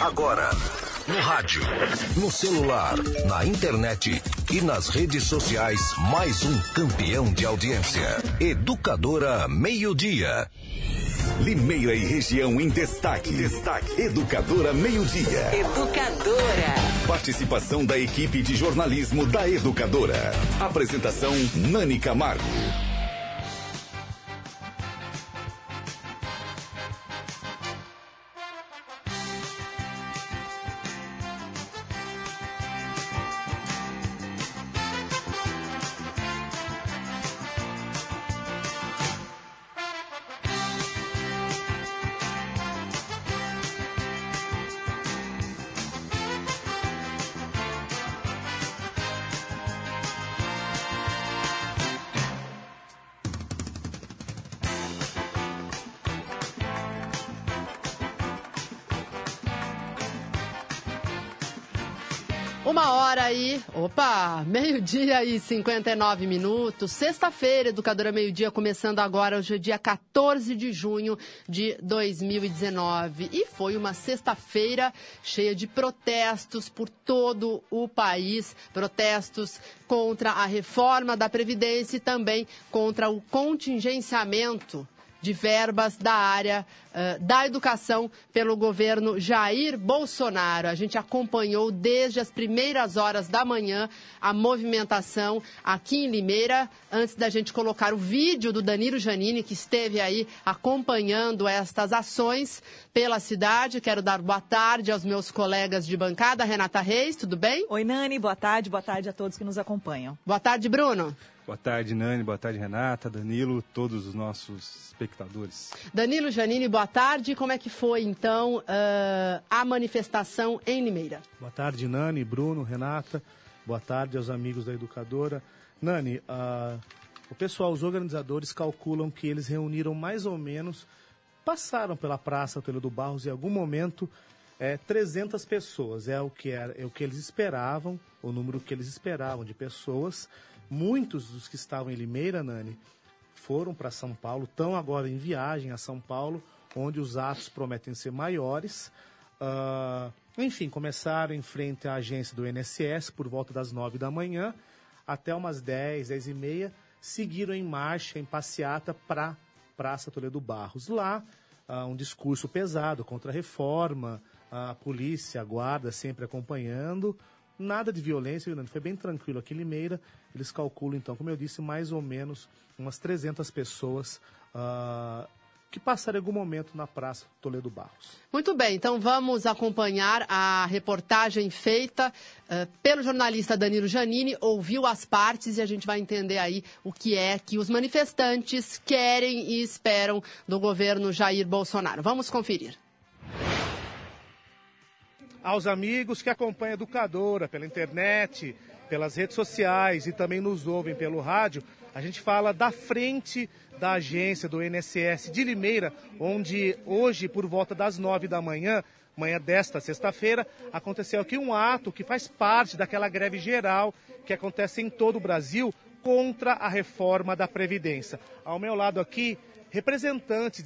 Agora, no rádio, no celular, na internet e nas redes sociais, mais um campeão de audiência. Educadora Meio Dia. Limeira e região em destaque. Educadora Meio Dia. Educadora. Participação da equipe de jornalismo da Educadora. Apresentação Nani Camargo. Meio-dia e 59 minutos, sexta-feira, Educadora Meio-Dia, começando agora, hoje é dia 14 de junho de 2019. E foi uma sexta-feira cheia de protestos por todo o país, protestos contra a reforma da Previdência e também contra o contingenciamento de verbas da área da educação pelo governo Jair Bolsonaro. A gente acompanhou desde as primeiras horas da manhã a movimentação aqui em Limeira, antes da gente colocar o vídeo do Danilo Giannini, que esteve aí acompanhando estas ações pela cidade. Quero dar boa tarde aos meus colegas de bancada. Renata Reis, tudo bem? Oi, Nani, boa tarde. Boa tarde a todos que nos acompanham. Boa tarde, Bruno. Boa tarde, Nani. Boa tarde, Renata, Danilo, todos os nossos espectadores. Danilo Giannini, boa tarde. Como é que foi, então, a manifestação em Limeira? Boa tarde, Nani, Bruno, Renata. Boa tarde aos amigos da Educadora. Nani, o pessoal, os organizadores calculam que eles reuniram mais ou menos, passaram pela Praça Otelo do Barros em algum momento, 300 pessoas. É o que eles esperavam, o número que eles esperavam de pessoas. Muitos dos que estavam em Limeira, Nani, foram para São Paulo, estão agora em viagem a São Paulo, onde os atos prometem ser maiores. Enfim, começaram em frente à agência do INSS por volta das 9 da manhã, até umas 10, 10 e meia, seguiram em marcha, em passeata, para a Praça Toledo Barros. Lá, um discurso pesado contra a reforma, a polícia, a guarda sempre acompanhando. Nada de violência, foi bem tranquilo aqui em Limeira. Eles calculam, então, como eu disse, mais ou menos umas 300 pessoas que passaram algum momento na Praça Toledo Barros. Muito bem, então vamos acompanhar a reportagem feita pelo jornalista Danilo Giannini, ouviu as partes e a gente vai entender aí o que é que os manifestantes querem e esperam do governo Jair Bolsonaro. Vamos conferir. Aos amigos que acompanham a Educadora pela internet, pelas redes sociais e também nos ouvem pelo rádio, a gente fala da frente da agência do INSS de Limeira, onde hoje, por volta das 9 da manhã, manhã desta sexta-feira, aconteceu aqui um ato que faz parte daquela greve geral que acontece em todo o Brasil contra a reforma da Previdência. Ao meu lado aqui, representantes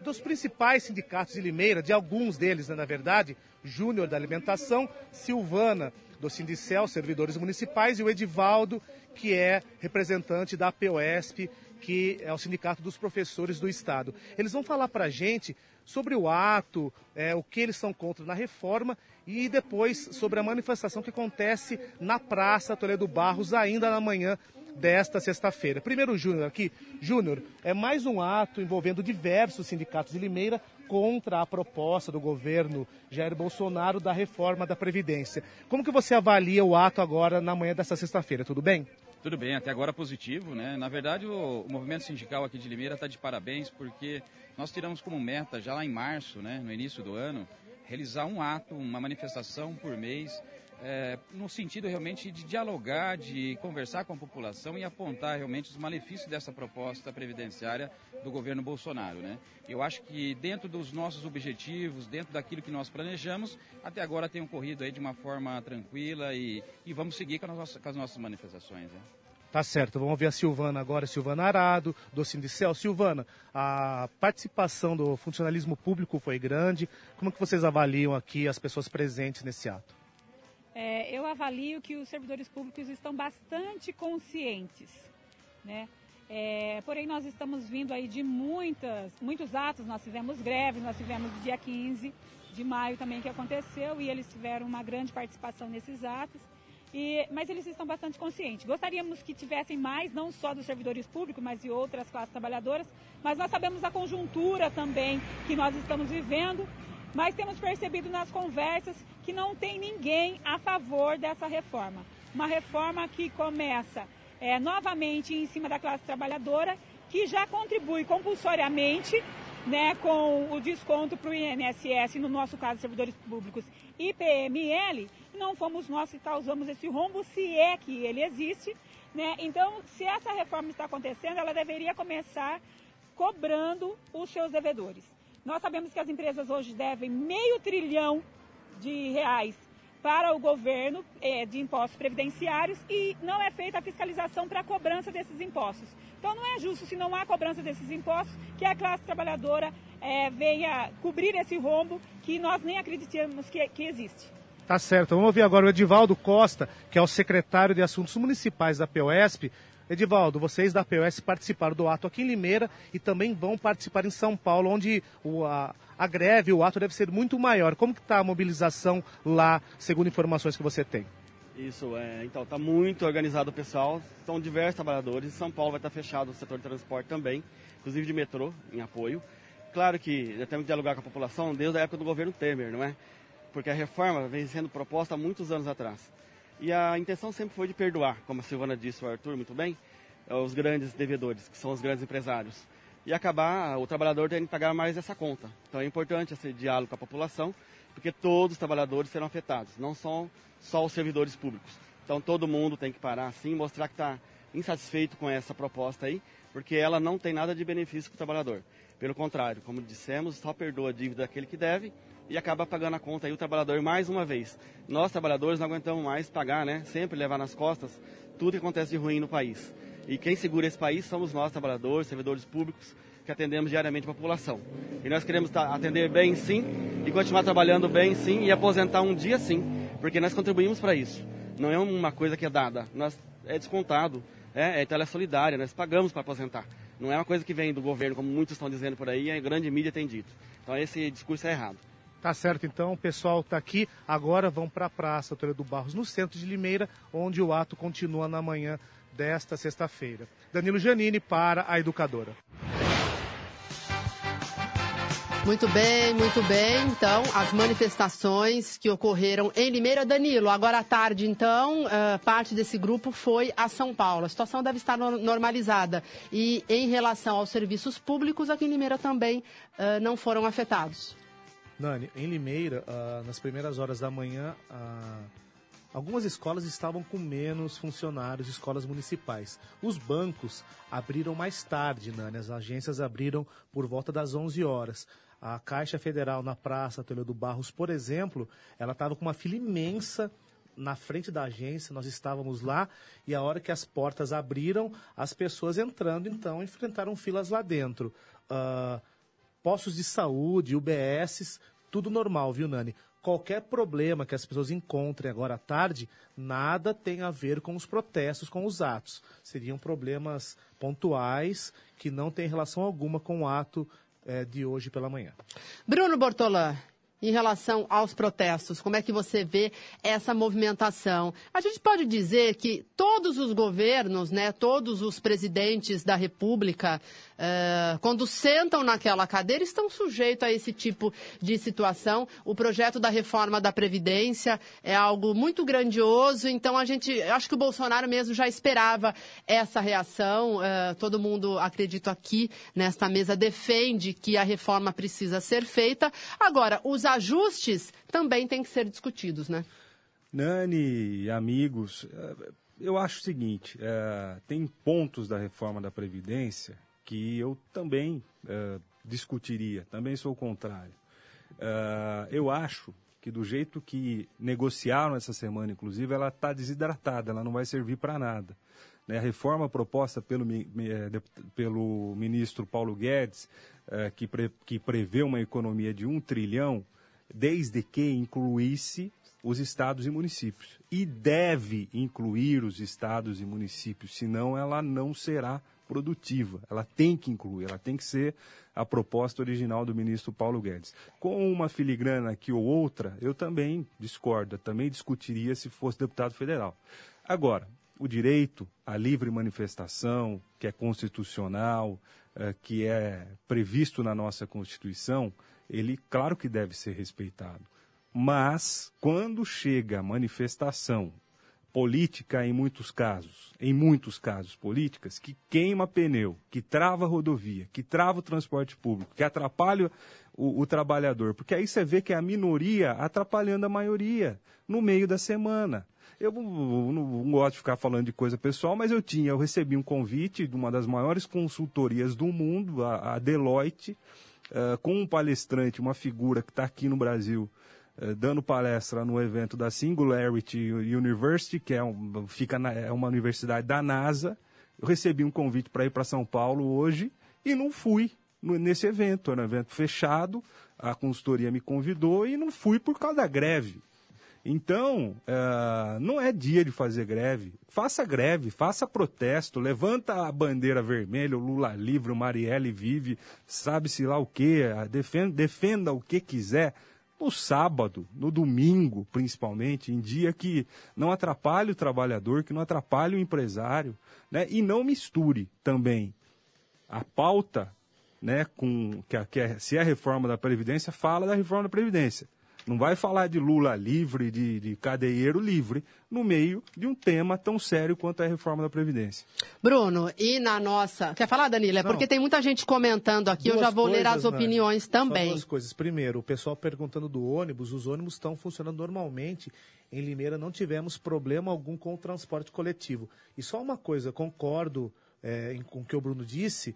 dos principais sindicatos de Limeira, de alguns deles, na verdade, Júnior da Alimentação, Silvana do Sindicel, servidores municipais, e o Edivaldo, que é representante da PESP, que é o Sindicato dos Professores do Estado. Eles vão falar para a gente sobre o ato, o que eles são contra na reforma e depois sobre a manifestação que acontece na Praça Toledo Barros ainda na manhã desta sexta-feira. Primeiro, Júnior aqui. Júnior, é mais um ato envolvendo diversos sindicatos de Limeira contra a proposta do governo Jair Bolsonaro da reforma da Previdência. Como que você avalia o ato agora na manhã desta sexta-feira? Tudo bem? Tudo bem, até agora positivo, né? Na verdade, o movimento sindical aqui de Limeira está de parabéns porque nós tiramos como meta, já lá em março, né, no início do ano, realizar um ato, uma manifestação por mês, no sentido realmente de dialogar, de conversar com a população e apontar realmente os malefícios dessa proposta previdenciária do governo Bolsonaro, né? Eu acho que dentro dos nossos objetivos, dentro daquilo que nós planejamos, até agora tem ocorrido aí de uma forma tranquila e vamos seguir com as nossas manifestações, né? Tá certo, vamos ver a Silvana agora, Silvana Arado, do Sindicel. Silvana, a participação do funcionalismo público foi grande. Como é que vocês avaliam aqui as pessoas presentes nesse ato? Eu avalio que os servidores públicos estão bastante conscientes, né? Porém, nós estamos vindo aí de muitos atos, nós fizemos greves, nós tivemos dia 15 de maio também que aconteceu e eles tiveram uma grande participação nesses atos. Mas eles estão bastante conscientes. Gostaríamos que tivessem mais, não só dos servidores públicos, mas de outras classes trabalhadoras. Mas nós sabemos a conjuntura também que nós estamos vivendo. Mas temos percebido nas conversas que não tem ninguém a favor dessa reforma. Uma reforma que começa novamente em cima da classe trabalhadora, que já contribui compulsoriamente, né, com o desconto para o INSS, no nosso caso, servidores públicos e PML. Não fomos nós que causamos esse rombo, se é que ele existe, né? Então, se essa reforma está acontecendo, ela deveria começar cobrando os seus devedores. Nós sabemos que as empresas hoje devem R$500 bilhão para o governo de impostos previdenciários e não é feita a fiscalização para a cobrança desses impostos. Então, não é justo, se não há cobrança desses impostos, que a classe trabalhadora venha cobrir esse rombo que nós nem acreditamos que existe. Tá certo. Vamos ouvir agora o Edivaldo Costa, que é o secretário de Assuntos Municipais da PESP. Edivaldo, vocês da PESP participaram do ato aqui em Limeira e também vão participar em São Paulo, onde a greve, o ato deve ser muito maior. Como que está a mobilização lá, segundo informações que você tem? Isso, então está muito organizado o pessoal, são diversos trabalhadores. Em São Paulo vai estar fechado o setor de transporte também, inclusive de metrô, em apoio. Claro que já temos que dialogar com a população desde a época do governo Temer, não é? Porque a reforma vem sendo proposta há muitos anos atrás. E a intenção sempre foi de perdoar, como a Silvana disse, o Arthur, muito bem, os grandes devedores, que são os grandes empresários. E acabar, o trabalhador tem que pagar mais essa conta. Então é importante esse diálogo com a população, porque todos os trabalhadores serão afetados, não são só os servidores públicos. Então todo mundo tem que parar assim, mostrar que está insatisfeito com essa proposta aí, porque ela não tem nada de benefício para o trabalhador. Pelo contrário, como dissemos, só perdoa a dívida daquele que deve, e acaba pagando a conta aí o trabalhador mais uma vez. Nós, trabalhadores, não aguentamos mais pagar, né? Sempre levar nas costas tudo que acontece de ruim no país. E quem segura esse país somos nós, trabalhadores, servidores públicos, que atendemos diariamente a população. E nós queremos atender bem, sim, e continuar trabalhando bem, sim, e aposentar um dia, sim, porque nós contribuímos para isso. Não é uma coisa que é dada, é descontado, então ela é solidária, nós pagamos para aposentar. Não é uma coisa que vem do governo, como muitos estão dizendo por aí, a grande mídia tem dito. Então esse discurso é errado. Tá certo, então, o pessoal está aqui, agora vão para a Praça Toledo Barros, no centro de Limeira, onde o ato continua na manhã desta sexta-feira. Danilo Giannini para a Educadora. Muito bem, então, as manifestações que ocorreram em Limeira. Danilo, agora à tarde, então, parte desse grupo foi a São Paulo. A situação deve estar normalizada e em relação aos serviços públicos, aqui em Limeira também não foram afetados. Nani, em Limeira, nas primeiras horas da manhã, algumas escolas estavam com menos funcionários, escolas municipais. Os bancos abriram mais tarde, Nani, as agências abriram por volta das 11 horas. A Caixa Federal na Praça Toledo Barros, por exemplo, ela estava com uma fila imensa na frente da agência, nós estávamos lá, e a hora que as portas abriram, as pessoas entrando, então, enfrentaram filas lá dentro. Postos de saúde, UBSs, tudo normal, viu, Nani? Qualquer problema que as pessoas encontrem agora à tarde, nada tem a ver com os protestos, com os atos. Seriam problemas pontuais que não têm relação alguma com o ato de hoje pela manhã. Bruno Bortolan, em relação aos protestos, como é que você vê essa movimentação? A gente pode dizer que todos os governos, né, todos os presidentes da República, quando sentam naquela cadeira, estão sujeitos a esse tipo de situação. O projeto da reforma da Previdência é algo muito grandioso, então acho que o Bolsonaro mesmo já esperava essa reação. Todo mundo, acredito aqui, nesta mesa, defende que a reforma precisa ser feita. Agora, os ajustes também têm que ser discutidos, né? Nani, amigos, eu acho o seguinte, tem pontos da reforma da Previdência que eu também discutiria, também sou contrário. Eu acho que do jeito que negociaram essa semana, inclusive, ela está desidratada, ela não vai servir para nada. né, a reforma proposta pelo ministro Paulo Guedes, que prevê uma economia de 1 trilhão, desde que incluísse os estados e municípios. E deve incluir os estados e municípios, senão ela não será produtiva. Ela tem que incluir, ela tem que ser a proposta original do ministro Paulo Guedes. Com uma filigrana aqui ou outra, eu também discordo, eu também discutiria se fosse deputado federal. Agora, o direito à livre manifestação, que é constitucional, que é previsto na nossa Constituição, ele, claro que deve ser respeitado. Mas, quando chega a manifestação política, em muitos casos políticas, que queima pneu, que trava a rodovia, que trava o transporte público, que atrapalha o trabalhador, porque aí você vê que é a minoria atrapalhando a maioria no meio da semana. Eu não gosto de ficar falando de coisa pessoal, mas eu recebi um convite de uma das maiores consultorias do mundo, a Deloitte, com um palestrante, uma figura que está aqui no Brasil, dando palestra no evento da Singularity University, que é uma universidade da NASA. Eu recebi um convite para ir para São Paulo hoje e não fui nesse evento. Era um evento fechado, a consultoria me convidou e não fui por causa da greve. Então, não é dia de fazer greve, faça protesto, levanta a bandeira vermelha, o Lula livre, o Marielle vive, sabe-se lá o quê, defenda o que quiser. No sábado, no domingo, principalmente, em dia que não atrapalhe o trabalhador, que não atrapalhe o empresário, né? E não misture também a pauta, né, se é a reforma da Previdência, fala da reforma da Previdência. Não vai falar de Lula livre, de cadeieiro livre, no meio de um tema tão sério quanto a reforma da Previdência. Bruno, e na nossa... Quer falar, Danilo? É porque tem muita gente comentando aqui, eu já vou ler as opiniões também. Só duas coisas. Primeiro, o pessoal perguntando do ônibus, os ônibus estão funcionando normalmente. Em Limeira não tivemos problema algum com o transporte coletivo. E só uma coisa, concordo... com o que o Bruno disse,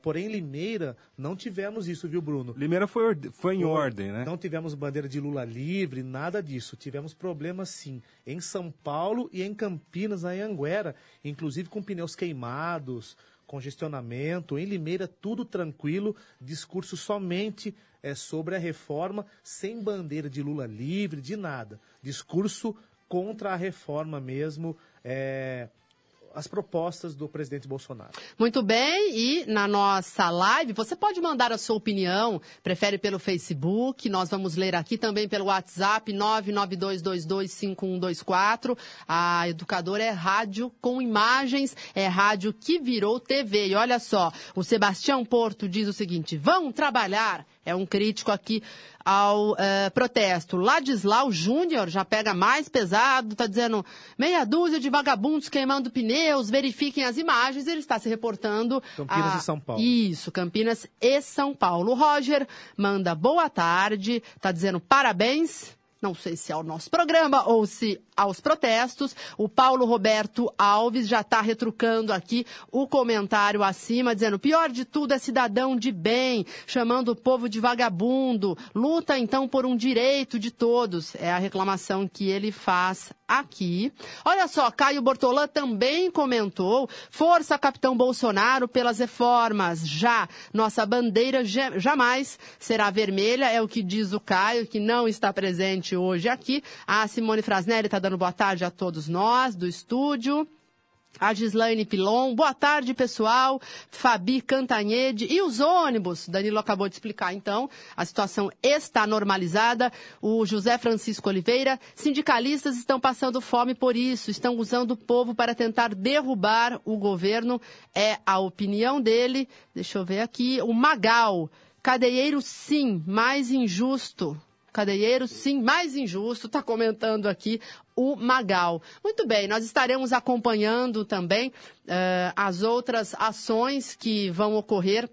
porém em Limeira não tivemos isso, viu, Bruno? Limeira foi em ordem, né? Não tivemos bandeira de Lula livre, nada disso. Tivemos problemas, sim, em São Paulo e em Campinas, na Anhanguera, inclusive com pneus queimados, congestionamento. Em Limeira, tudo tranquilo, discurso somente sobre a reforma, sem bandeira de Lula livre, de nada. Discurso contra a reforma mesmo, as propostas do presidente Bolsonaro. Muito bem, e na nossa live, você pode mandar a sua opinião, prefere pelo Facebook, nós vamos ler aqui também pelo WhatsApp, 992225124, a Educadora é rádio com imagens, é rádio que virou TV, e olha só, o Sebastião Porto diz o seguinte: vão trabalhar, é um crítico aqui ao protesto. Ladislau Júnior já pega mais pesado, está dizendo 6 dúzia de vagabundos queimando pneus, verifiquem as imagens. Ele está se reportando Campinas e São Paulo. Isso, Campinas e São Paulo. O Roger manda boa tarde, está dizendo parabéns, não sei se ao nosso programa ou se aos protestos. O Paulo Roberto Alves já está retrucando aqui o comentário acima, dizendo, pior de tudo é cidadão de bem, chamando o povo de vagabundo, luta então por um direito de todos, é a reclamação que ele faz aqui. Olha só, Caio Bortolan também comentou, força capitão Bolsonaro pelas reformas, já nossa bandeira jamais será vermelha, é o que diz o Caio, que não está presente hoje aqui. A Simone Frasneri está dando boa tarde a todos nós do estúdio. A Gislaine Pilon, boa tarde pessoal, Fabi Cantanhede e os ônibus, Danilo acabou de explicar então, a situação está normalizada. O José Francisco Oliveira, sindicalistas estão passando fome por isso, estão usando o povo para tentar derrubar o governo, é a opinião dele. Deixa eu ver aqui, o Magal, cadeieiro sim, mais injusto. Cadeieiro, sim, mais injusto, está comentando aqui o Magal. Muito bem, nós estaremos acompanhando também as outras ações que vão ocorrer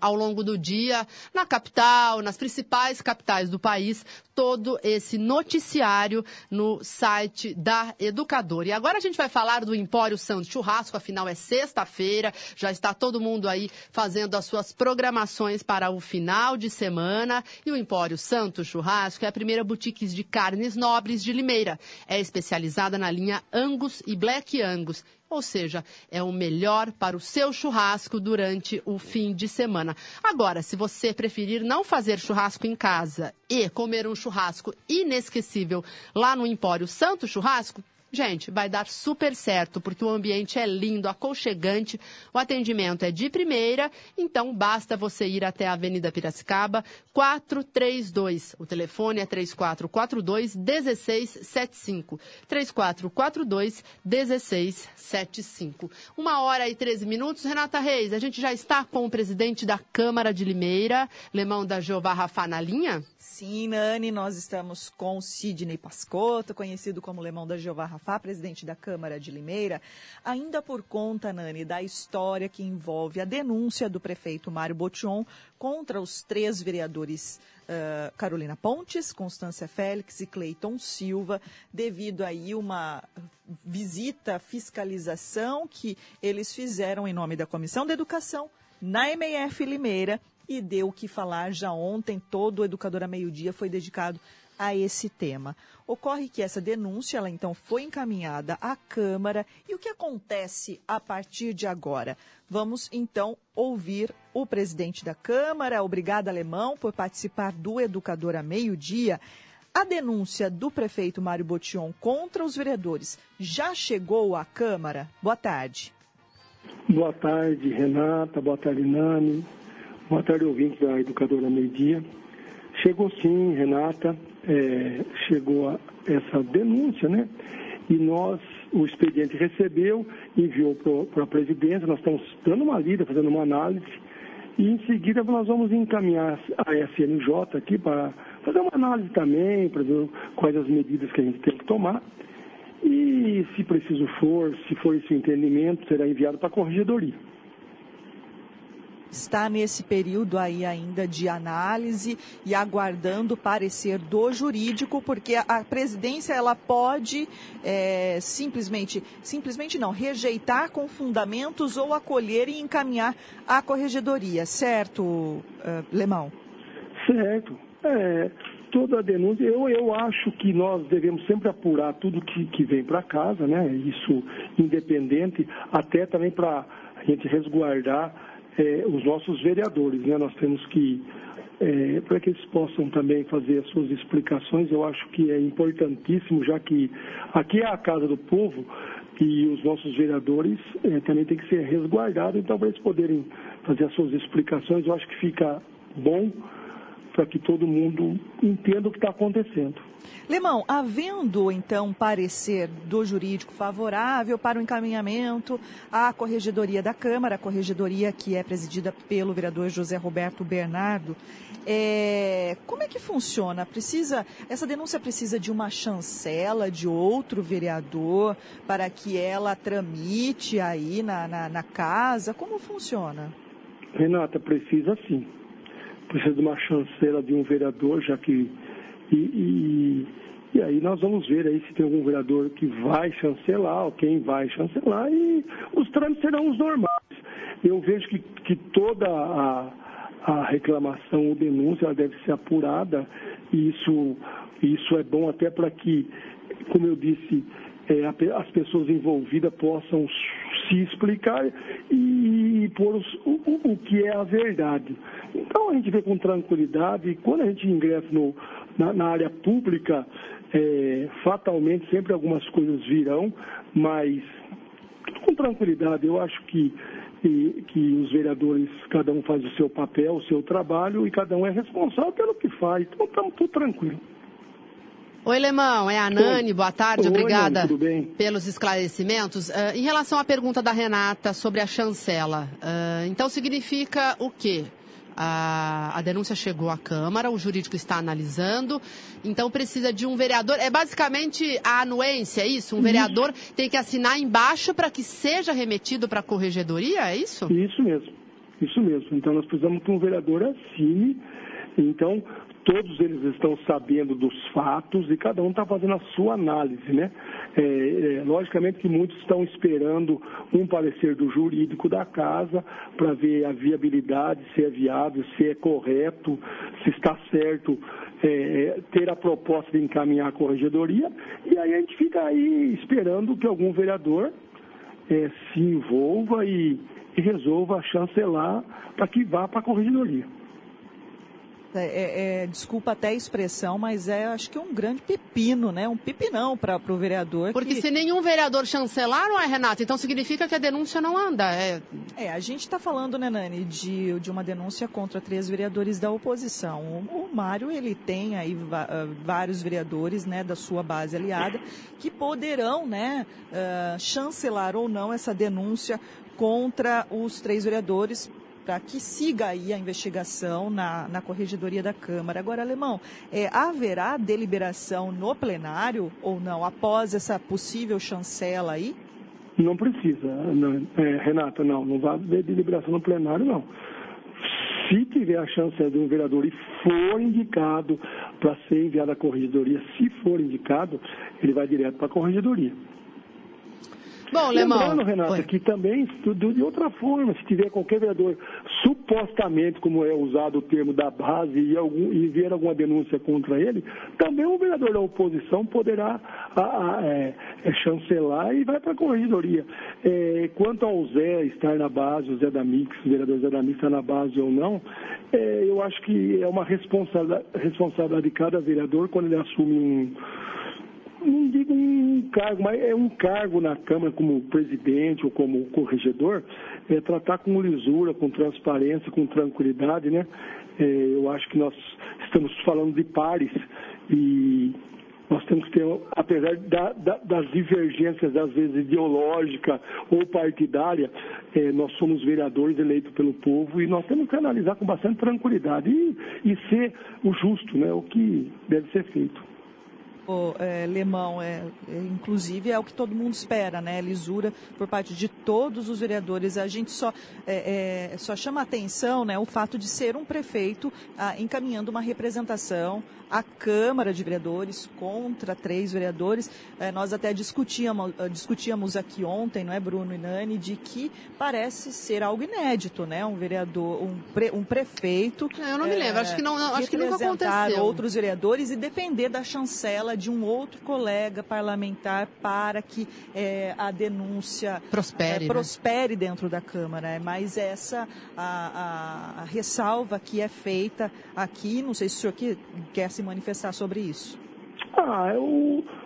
ao longo do dia na capital, nas principais capitais do país, todo esse noticiário no site da Educadora. E agora a gente vai falar do Empório Santo Churrasco, afinal é sexta-feira, já está todo mundo aí fazendo as suas programações para o final de semana. E o Empório Santo Churrasco é a primeira boutique de carnes nobres de Limeira. É especializada na linha Angus e Black Angus. Ou seja, é o melhor para o seu churrasco durante o fim de semana. Agora, se você preferir não fazer churrasco em casa e comer um churrasco inesquecível lá no Empório Santo Churrasco, gente, vai dar super certo, porque o ambiente é lindo, aconchegante, o atendimento é de primeira, então basta você ir até a Avenida Piracicaba, 432. O telefone é 3442-1675. 3442-1675. 1h13min. Renata Reis, a gente já está com o presidente da Câmara de Limeira, Lemão da Jeová Rafa, na linha? Sim, Nani, nós estamos com Sidney Pascoto, conhecido como Lemão da Jeová Rafa, presidente da Câmara de Limeira, ainda por conta, Nani, da história que envolve a denúncia do prefeito Mário Bochon contra os 3 vereadores Carolina Pontes, Constância Félix e Cleiton Silva, devido aí uma visita, fiscalização que eles fizeram em nome da Comissão de Educação na EMEF Limeira, e deu o que falar já ontem. Todo o Educadora Meio Dia foi dedicado a esse tema. Ocorre que essa denúncia, ela então foi encaminhada à Câmara. E o que acontece a partir de agora? Vamos então ouvir o presidente da Câmara. Obrigada, Alemão, por participar do Educadora Meio Dia. A denúncia do prefeito Mário Bochon contra os vereadores já chegou à Câmara? Boa tarde. Boa tarde, Renata. Boa tarde, Nani. Boa tarde, ouvintes da Educadora Meio Dia. Chegou sim, Renata, chegou essa denúncia, né? E nós, o expediente recebeu, enviou para a presidência, nós estamos dando uma lida, fazendo uma análise, e em seguida nós vamos encaminhar a SNJ aqui para fazer uma análise também, para ver quais as medidas que a gente tem que tomar. E se preciso for, se for esse entendimento, será enviado para a corregedoria. Está nesse período aí ainda de análise e aguardando o parecer do jurídico, porque a presidência, ela pode simplesmente não, rejeitar com fundamentos ou acolher e encaminhar à corregedoria, certo, Lemão? Certo. Toda a denúncia, eu acho que nós devemos sempre apurar tudo que vem para casa, né? Isso independente, até também para a gente resguardar os nossos vereadores, né? Nós temos que, para que eles possam também fazer as suas explicações, eu acho que é importantíssimo, já que aqui é a casa do povo e os nossos vereadores também tem que ser resguardados, então para eles poderem fazer as suas explicações, eu acho que fica bom para que todo mundo entenda o que está acontecendo. Lemão, havendo então parecer do jurídico favorável para o encaminhamento à Corregedoria da Câmara, a Corregedoria que é presidida pelo vereador José Roberto Bernardo, como é que funciona? Essa denúncia precisa de uma chancela de outro vereador para que ela tramite aí na casa? Como funciona? Renata, precisa sim. Precisa de uma chancela de um vereador, já que... E aí nós vamos ver aí se tem algum vereador que vai chancelar, ou quem vai chancelar, e os trâmites serão os normais. Eu vejo que toda a reclamação ou denúncia, ela deve ser apurada, e isso é bom até para que, como eu disse, as pessoas envolvidas possam se explicar e pôr o que é a verdade. Então a gente vê com tranquilidade, e quando a gente ingressa na área pública, fatalmente sempre algumas coisas virão, mas com tranquilidade. Eu acho que os vereadores, cada um faz o seu papel, o seu trabalho, e cada um é responsável pelo que faz, então estamos tudo tranquilo. Oi, Lemão, é a Nani, boa tarde, obrigada. Oi, Nani, tudo bem? Pelos esclarecimentos. Em relação à pergunta da Renata sobre a chancela, então significa o quê? A denúncia chegou à Câmara, o jurídico está analisando, então precisa de um vereador, é basicamente a anuência, é isso? Um vereador tem que assinar embaixo para que seja remetido para a corregedoria, é isso? Isso mesmo, então nós precisamos que um vereador assine, então... Todos eles estão sabendo dos fatos e cada um está fazendo a sua análise, né? Logicamente que muitos estão esperando um parecer do jurídico da casa para ver a viabilidade, se é viável, se é correto, se está certo ter a proposta de encaminhar a corregedoria. E aí a gente fica aí esperando que algum vereador se envolva e resolva chancelar para que vá para a corregedoria. Desculpa até a expressão, mas acho que é um grande pepino, né? Um pepinão para o vereador. Porque se nenhum vereador chancelar, não é, Renata? Então significa que a denúncia não anda. A gente está falando, né, Nani, de uma denúncia contra 3 vereadores da oposição. O Mário, ele tem aí vários vereadores, né, da sua base aliada, que poderão, né, chancelar ou não essa denúncia contra os 3 vereadores, para que siga aí a investigação na Corregedoria da Câmara. Agora, Alemão, haverá deliberação no plenário ou não, após essa possível chancela aí? Não precisa, não, Renata, não vai haver deliberação no plenário, não. Se tiver a chancela de um vereador e for indicado para ser enviado à Corregedoria, se for indicado, ele vai direto para a Corregedoria. Bom, lembrando, Renata, que também estudo de outra forma, se tiver qualquer vereador, supostamente, como é usado o termo da base, e vier alguma denúncia contra ele, também o vereador da oposição poderá chancelar e vai para a corregedoria. Quanto ao Zé estar na base, o Zé da Mix, o vereador Zé da Mix está na base ou não, eu acho que é uma responsabilidade de cada vereador quando ele assume não digo um cargo, mas é um cargo na Câmara como presidente ou como corregedor, tratar com lisura, com transparência, com tranquilidade, né? Eu acho que nós estamos falando de pares e nós temos que ter, apesar das divergências, às vezes ideológica ou partidária, nós somos vereadores eleitos pelo povo e nós temos que analisar com bastante tranquilidade e ser o justo, né? O que deve ser feito. Lemão, inclusive é o que todo mundo espera, né? Lisura por parte de todos os vereadores. A gente só chama atenção, né, o fato de ser um prefeito encaminhando uma representação à Câmara de Vereadores contra 3 vereadores. Nós até discutíamos aqui ontem, não é, Bruno e Nani, de que parece ser algo inédito, né? Um vereador, um prefeito. Eu não me lembro, acho que nunca aconteceu. Outros vereadores e depender da chancela de um outro colega parlamentar para que a denúncia prospere dentro da Câmara. Mas essa a ressalva que é feita aqui, não sei se o senhor quer se manifestar sobre isso.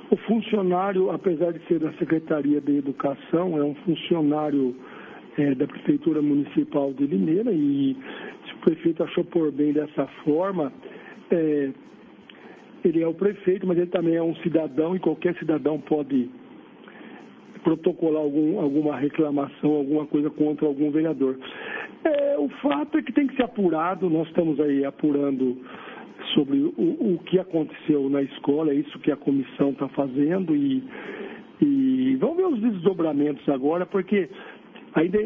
O funcionário, apesar de ser da Secretaria de Educação, é um funcionário da Prefeitura Municipal de Limeira e se o prefeito achou por bem dessa forma... Ele é o prefeito, mas ele também é um cidadão e qualquer cidadão pode protocolar alguma reclamação, alguma coisa contra algum vereador. O fato é que tem que ser apurado, nós estamos aí apurando sobre o que aconteceu na escola, é isso que a comissão está fazendo e vamos ver os desdobramentos agora, porque ainda,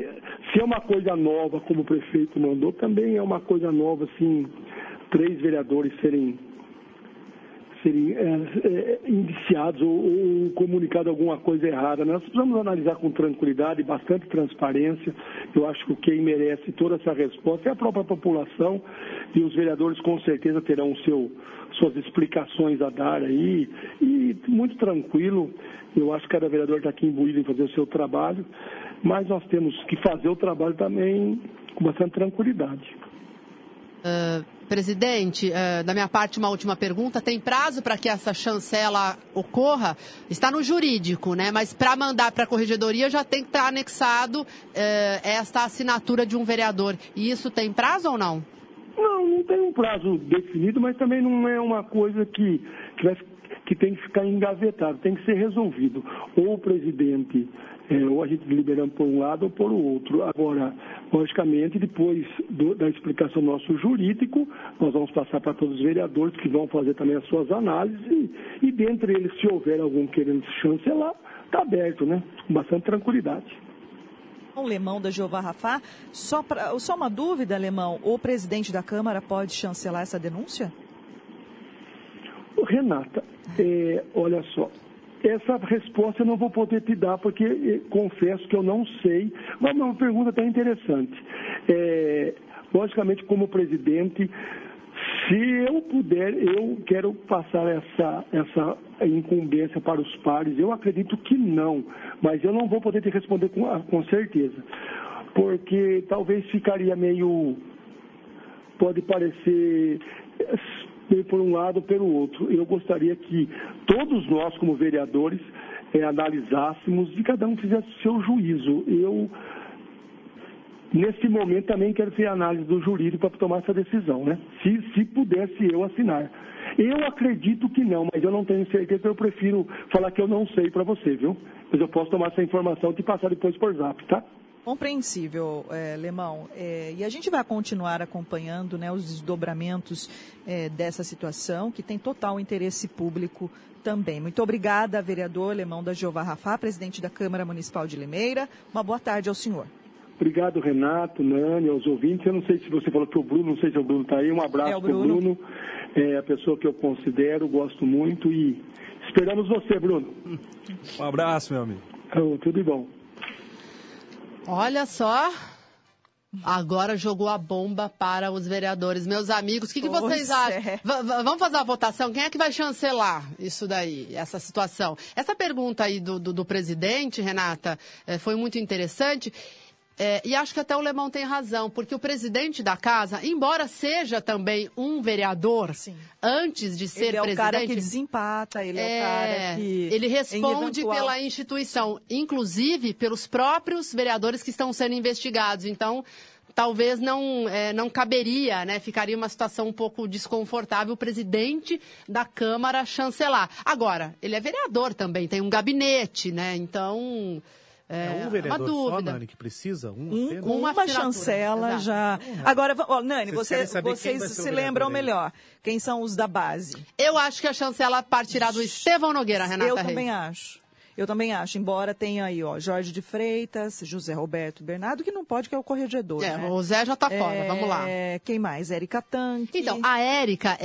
se é uma coisa nova, como o prefeito mandou, também é uma coisa nova, assim, 3 vereadores serem indiciados ou comunicado alguma coisa errada. Nós precisamos analisar com tranquilidade, bastante transparência. Eu acho que quem merece toda essa resposta é a própria população e os vereadores com certeza terão suas explicações a dar aí. E muito tranquilo, eu acho que cada vereador está aqui imbuído em fazer o seu trabalho, mas nós temos que fazer o trabalho também com bastante tranquilidade. Presidente, da minha parte uma última pergunta, tem prazo para que essa chancela ocorra? Está no jurídico, né? Mas para mandar para a corregedoria já tem que estar anexado esta assinatura de um vereador. E isso tem prazo ou não? Não tem um prazo definido, mas também não é uma coisa que tem que ficar engavetado, tem que ser resolvido. Ou o presidente, ou a gente liberando por um lado ou por outro. Agora, logicamente, depois da explicação nosso jurídico, nós vamos passar para todos os vereadores que vão fazer também as suas análises e dentre eles, se houver algum querendo se chancelar, está aberto, né? Com bastante tranquilidade. O Lemão da Jeová Rafa, só uma dúvida, Lemão, o presidente da Câmara pode chancelar essa denúncia? Renata, olha só, essa resposta eu não vou poder te dar, porque confesso que eu não sei, mas uma pergunta até interessante. Logicamente, como presidente, Se eu puder, eu quero passar essa incumbência para os pares. Eu acredito que não, mas eu não vou poder te responder com certeza, porque talvez ficaria meio... pode parecer... por um lado, pelo outro. Eu gostaria que todos nós, como vereadores, analisássemos e cada um fizesse o seu juízo. Eu, nesse momento, também quero ter análise do jurídico para tomar essa decisão, né? Se pudesse eu assinar. Eu acredito que não, mas eu não tenho certeza, eu prefiro falar que eu não sei para você, viu? Mas eu posso tomar essa informação e te passar depois por zap, tá? Compreensível, Lemão. E a gente vai continuar acompanhando, né, os desdobramentos dessa situação, que tem total interesse público também. Muito obrigada, vereador Lemão da Jeová Rafa, presidente da Câmara Municipal de Limeira. Uma boa tarde ao senhor. Obrigado, Renato, Nani, aos ouvintes. Eu não sei se você falou que o Bruno, não sei se o Bruno está aí. Um abraço para o Bruno. É a pessoa que eu considero, gosto muito e esperamos você, Bruno. Um abraço, meu amigo. Oh, tudo de bom. Olha só, agora jogou a bomba para os vereadores. Meus amigos, o que vocês acham? Vamos fazer uma votação? Quem é que vai chancelar isso daí, essa situação? Essa pergunta aí do presidente, Renata, foi muito interessante. E acho que até o Lemão tem razão, porque o presidente da casa, embora seja também um vereador, sim, antes de ser presidente... Ele é o cara que desempata, ele é o cara que... Ele responde pela instituição, inclusive pelos próprios vereadores que estão sendo investigados. Então, talvez não caberia, né? Ficaria uma situação um pouco desconfortável o presidente da Câmara chancelar. Agora, ele é vereador também, tem um gabinete, né? Então... É um vereador só, Nani, que precisa? Uma chancela, exato, já. Agora, Nani, vocês se lembram melhor. Quem são os da base? Eu acho que a chancela partirá do Estevão Nogueira, Renata Reis. Eu também acho, embora tenha aí, Jorge de Freitas, José Roberto Bernardo, que não pode, que é o corregedor. Né? O Zé já tá fora, vamos lá. Quem mais? Érica Tanque. Então, a Érica,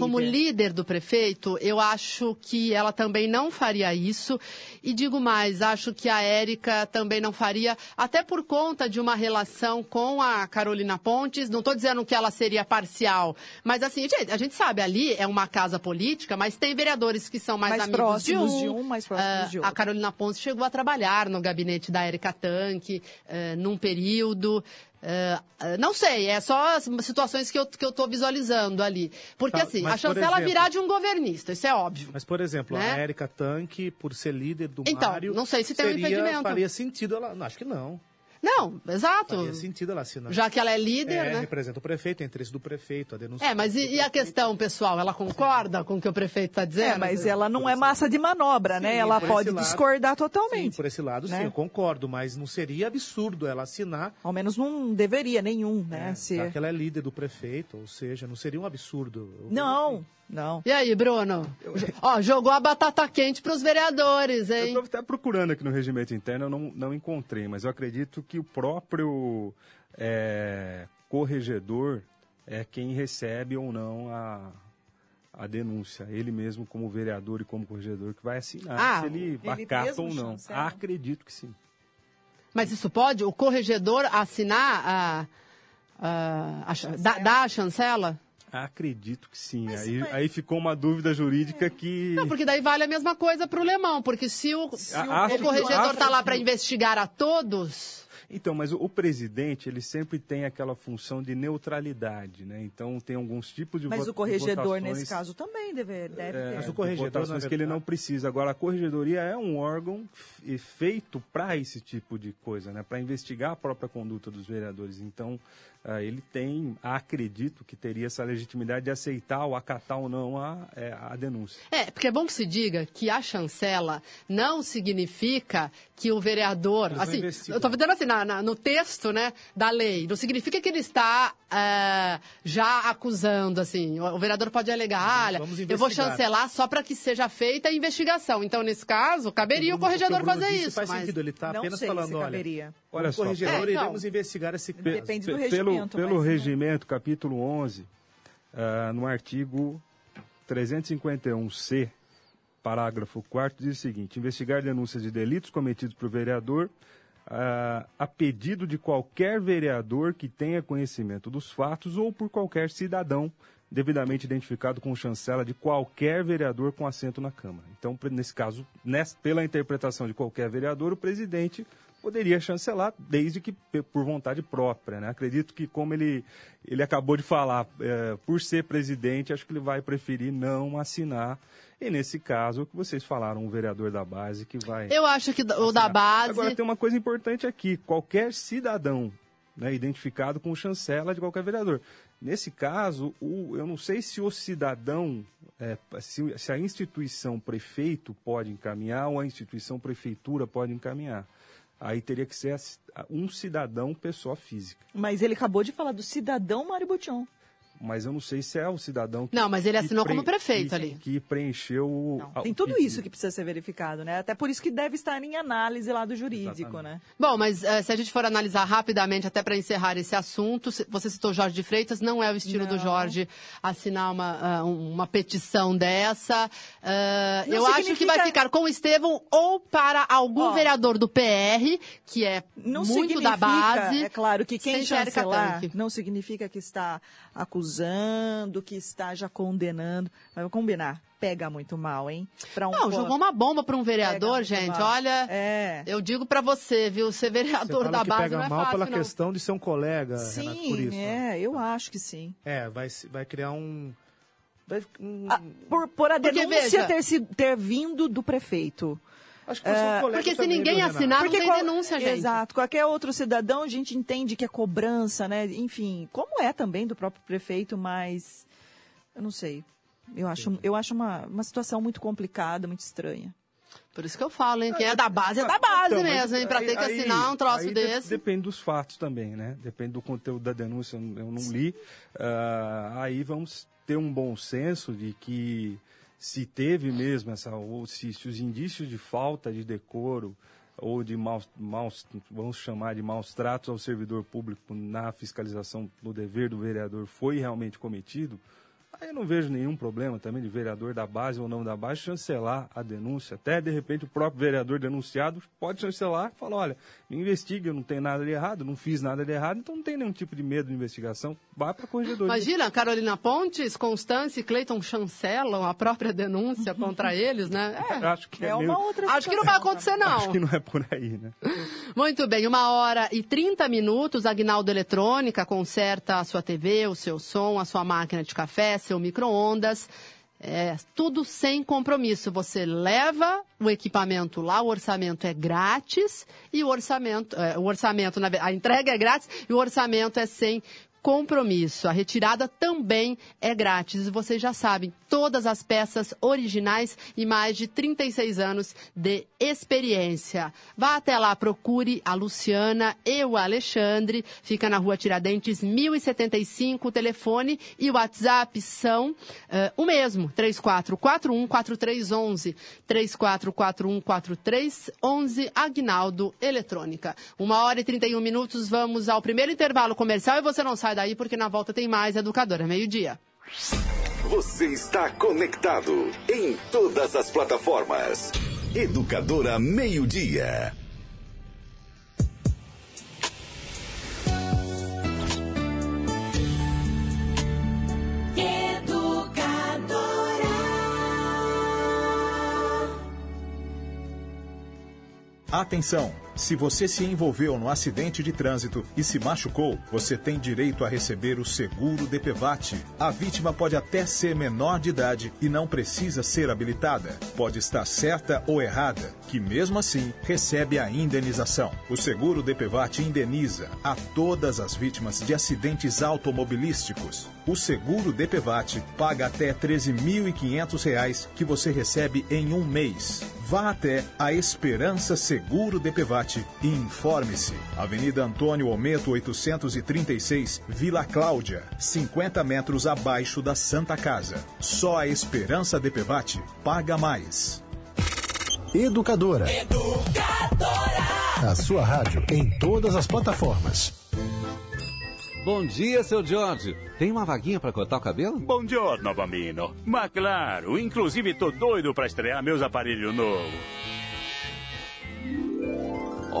como líder do prefeito, eu acho que ela também não faria isso. E digo mais, acho que a Érica também não faria, até por conta de uma relação com a Carolina Pontes. Não estou dizendo que ela seria parcial, mas assim, a gente sabe, ali é uma casa política, mas tem vereadores que são mais amigos de um, mais próximos. A Carolina Pontes chegou a trabalhar no gabinete da Érica Tanque num período. Não sei, é só as situações que eu estou visualizando ali. Porque assim, mas, a chancela, exemplo, virá de um governista, isso é óbvio. Mas, por exemplo, né? A Érica Tanque, por ser líder do Mário, não sei se tem um impedimento. Faria sentido ela... Não, acho que não. Não, exato. Faria sentido ela assinar. Já que ela é líder, né? Representa o prefeito, é interesse do prefeito, a denúncia. Mas e a questão, pessoal, ela concorda com o que o prefeito está dizendo? Mas ela não é massa de manobra, sim, né? Ela pode discordar totalmente. Sim, por esse lado, né? Sim, eu concordo, mas não seria absurdo ela assinar. Ao menos não deveria nenhum, né? Já que ela é líder do prefeito, ou seja, não seria um absurdo. Não. E aí, Bruno? Jogou a batata quente para os vereadores, hein? Eu estou até procurando aqui no regimento interno, eu não encontrei, mas eu acredito que o próprio corregedor é quem recebe ou não a denúncia. Ele mesmo, como vereador e como corregedor, que vai assinar se ele acata ou não. Acredito que sim. Mas isso pode? O corregedor assinar dar a chancela? Acredito que sim. Aí ficou uma dúvida jurídica que... Não, porque daí vale a mesma coisa para o Lemão, porque se o corregedor está lá para investigar a todos... Então, mas o presidente, ele sempre tem aquela função de neutralidade, né? Então, tem alguns tipos de votações... Mas o corregedor, nesse caso, também deve ter. Mas o corregedor, que ele não precisa. Agora, a corregedoria é um órgão feito para esse tipo de coisa, né? Para investigar a própria conduta dos vereadores. Então, ele tem, acredito que teria essa legitimidade de aceitar ou acatar ou não a denúncia. Porque é bom que se diga que a chancela não significa que o vereador... Assim, eu estou dizendo assim, no texto, né, da lei, não significa que ele está já acusando, assim. O vereador pode alegar, olha, eu vou chancelar só para que seja feita a investigação. Então, nesse caso, caberia o corregedor fazer isso. Faz sentido, ele está apenas falando, olha só, corregedor, iremos investigar esse caso. Depende do regimento. Pelo regimento, capítulo 11, no artigo 351C, parágrafo 4º, diz o seguinte: investigar denúncias de delitos cometidos por vereador a pedido de qualquer vereador que tenha conhecimento dos fatos ou por qualquer cidadão devidamente identificado com chancela de qualquer vereador com assento na Câmara. Então, nesse caso, pela interpretação de qualquer vereador, o presidente poderia chancelar, desde que por vontade própria, né? Acredito que, como ele acabou de falar, por ser presidente, acho que ele vai preferir não assinar. E, nesse caso, o que vocês falaram, o vereador da base que vai... Eu acho que o da base... Agora, tem uma coisa importante aqui. Qualquer cidadão, né, identificado com chancela de qualquer vereador. Nesse caso, eu não sei se o cidadão, se a instituição prefeito pode encaminhar ou a instituição prefeitura pode encaminhar. Aí teria que ser um cidadão pessoa física. Mas ele acabou de falar do cidadão Mário Bochon. Mas eu não sei se é o cidadão que... Não, mas ele assinou como prefeito ali. Que preencheu... Não, tem tudo isso que precisa ser verificado, né? Até por isso que deve estar em análise lá do jurídico, exatamente, né? Bom, mas se a gente for analisar rapidamente, até para encerrar esse assunto, você citou Jorge de Freitas, não é o estilo do Jorge assinar uma petição dessa. Eu significa... acho que vai ficar com o Estevão ou para algum vereador do PR, que é não muito da base. É claro que quem chancelar não significa que está acusado, que está já condenando. Mas vamos combinar, pega muito mal, hein? Jogou uma bomba para um vereador, gente, olha, eu digo para você, viu, ser vereador da base não é fácil, não. Pega mal pela questão de ser um colega, sim, Renata, por isso. Sim, né? Eu acho que sim. Vai criar um... por a denúncia ter vindo do prefeito. Acho que porque se ninguém assinar, não tem denúncia, gente. Exato. Qualquer outro cidadão, a gente entende que é cobrança, né? Enfim, como é também do próprio prefeito, mas... Eu não sei. Eu acho uma situação muito complicada, muito estranha. Por isso que eu falo, hein? Quem é da base então, mesmo, hein? Pra ter que assinar um troço desse. Depende dos fatos também, né? Depende do conteúdo da denúncia, eu não li. Aí vamos ter um bom senso de que... se teve mesmo ou se os indícios de falta de decoro ou de maus, vamos chamar de maus tratos ao servidor público na fiscalização do dever do vereador foi realmente cometido, aí eu não vejo nenhum problema também de vereador da base ou não da base chancelar a denúncia. Até, de repente, o próprio vereador denunciado pode chancelar e falar, olha, me investigue, eu não tenho nada de errado, não fiz nada de errado, então não tem nenhum tipo de medo de investigação, vai para a corregedoria. Imagina, Carolina Pontes, Constância e Cleiton chancelam a própria denúncia contra eles, né? Acho que uma outra situação. Acho que não vai acontecer, não. Acho que não é por aí, né? Muito bem, 1h30, Aguinaldo Eletrônica conserta a sua TV, o seu som, a sua máquina de café, seu micro-ondas, tudo sem compromisso. Você leva o equipamento lá, o orçamento é grátis e a entrega é grátis e o orçamento é sem compromisso. A retirada também é grátis. E vocês já sabem, todas as peças originais e mais de 36 anos de experiência. Vá até lá, procure a Luciana e o Alexandre. Fica na Rua Tiradentes, 1075. O telefone e o WhatsApp são o mesmo, 3441-4311. 3441-4311, Aguinaldo Eletrônica. 1h31, vamos ao primeiro intervalo comercial e você não sai daí porque na volta tem mais Educadora Meio-Dia. Você está conectado em todas as plataformas. Educadora Meio-Dia. Atenção! Se você se envolveu no acidente de trânsito e se machucou, você tem direito a receber o seguro DPVAT. A vítima pode até ser menor de idade e não precisa ser habilitada. Pode estar certa ou errada, que mesmo assim recebe a indenização. O seguro DPVAT indeniza a todas as vítimas de acidentes automobilísticos. O seguro DPVAT paga até R$ 13.500 que você recebe em um mês. Vá até a Esperança Seguro DPVAT e informe-se. Avenida Antônio Ometo 836, Vila Cláudia, 50 metros abaixo da Santa Casa. Só a Esperança DPVAT paga mais. Educadora. A sua rádio em todas as plataformas. Bom dia, seu Jorge. Tem uma vaguinha pra cortar o cabelo? Bom dia, novo amigo. Mas claro, inclusive tô doido pra estrear meus aparelhos novos.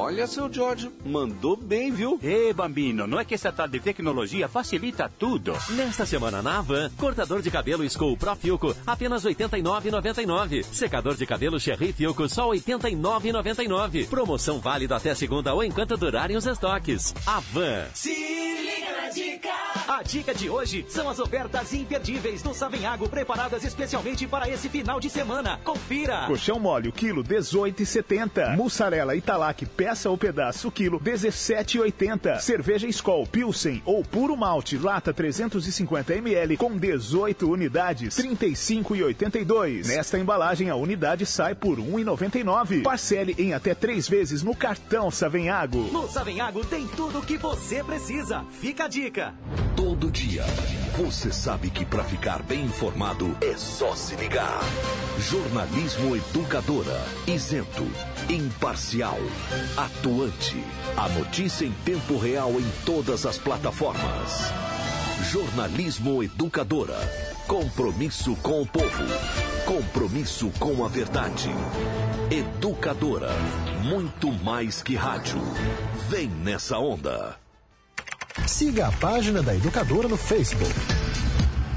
Olha, seu Jorge, mandou bem, viu? Ei, Bambino, não é que essa tarde de tecnologia facilita tudo? Nesta semana na Havan, cortador de cabelo School Pro Filco, apenas R$ 89,99. Secador de cabelo Cherry Filco, só R$ 89,99. Promoção válida até segunda ou enquanto durarem os estoques. Havan. Se liga na dica! A dica de hoje são as ofertas imperdíveis do Savenhago, preparadas especialmente para esse final de semana. Confira! Colchão mole, o quilo, 18,70. Mussarela Italac, peça ou pedaço, o quilo, 17,80. Cerveja Skol Pilsen ou Puro Malte, lata 350 ml, com 18 unidades, 35,82. Nesta embalagem, a unidade sai por 1,99. Parcele em até 3 vezes no cartão Savenhago. No Savenhago tem tudo o que você precisa. Fica a dica! Todo dia, você sabe que para ficar bem informado é só se ligar. Jornalismo Educadora, isento, imparcial, atuante. A notícia em tempo real em todas as plataformas. Jornalismo Educadora, compromisso com o povo, compromisso com a verdade. Educadora, muito mais que rádio. Vem nessa onda. Siga a página da Educadora no Facebook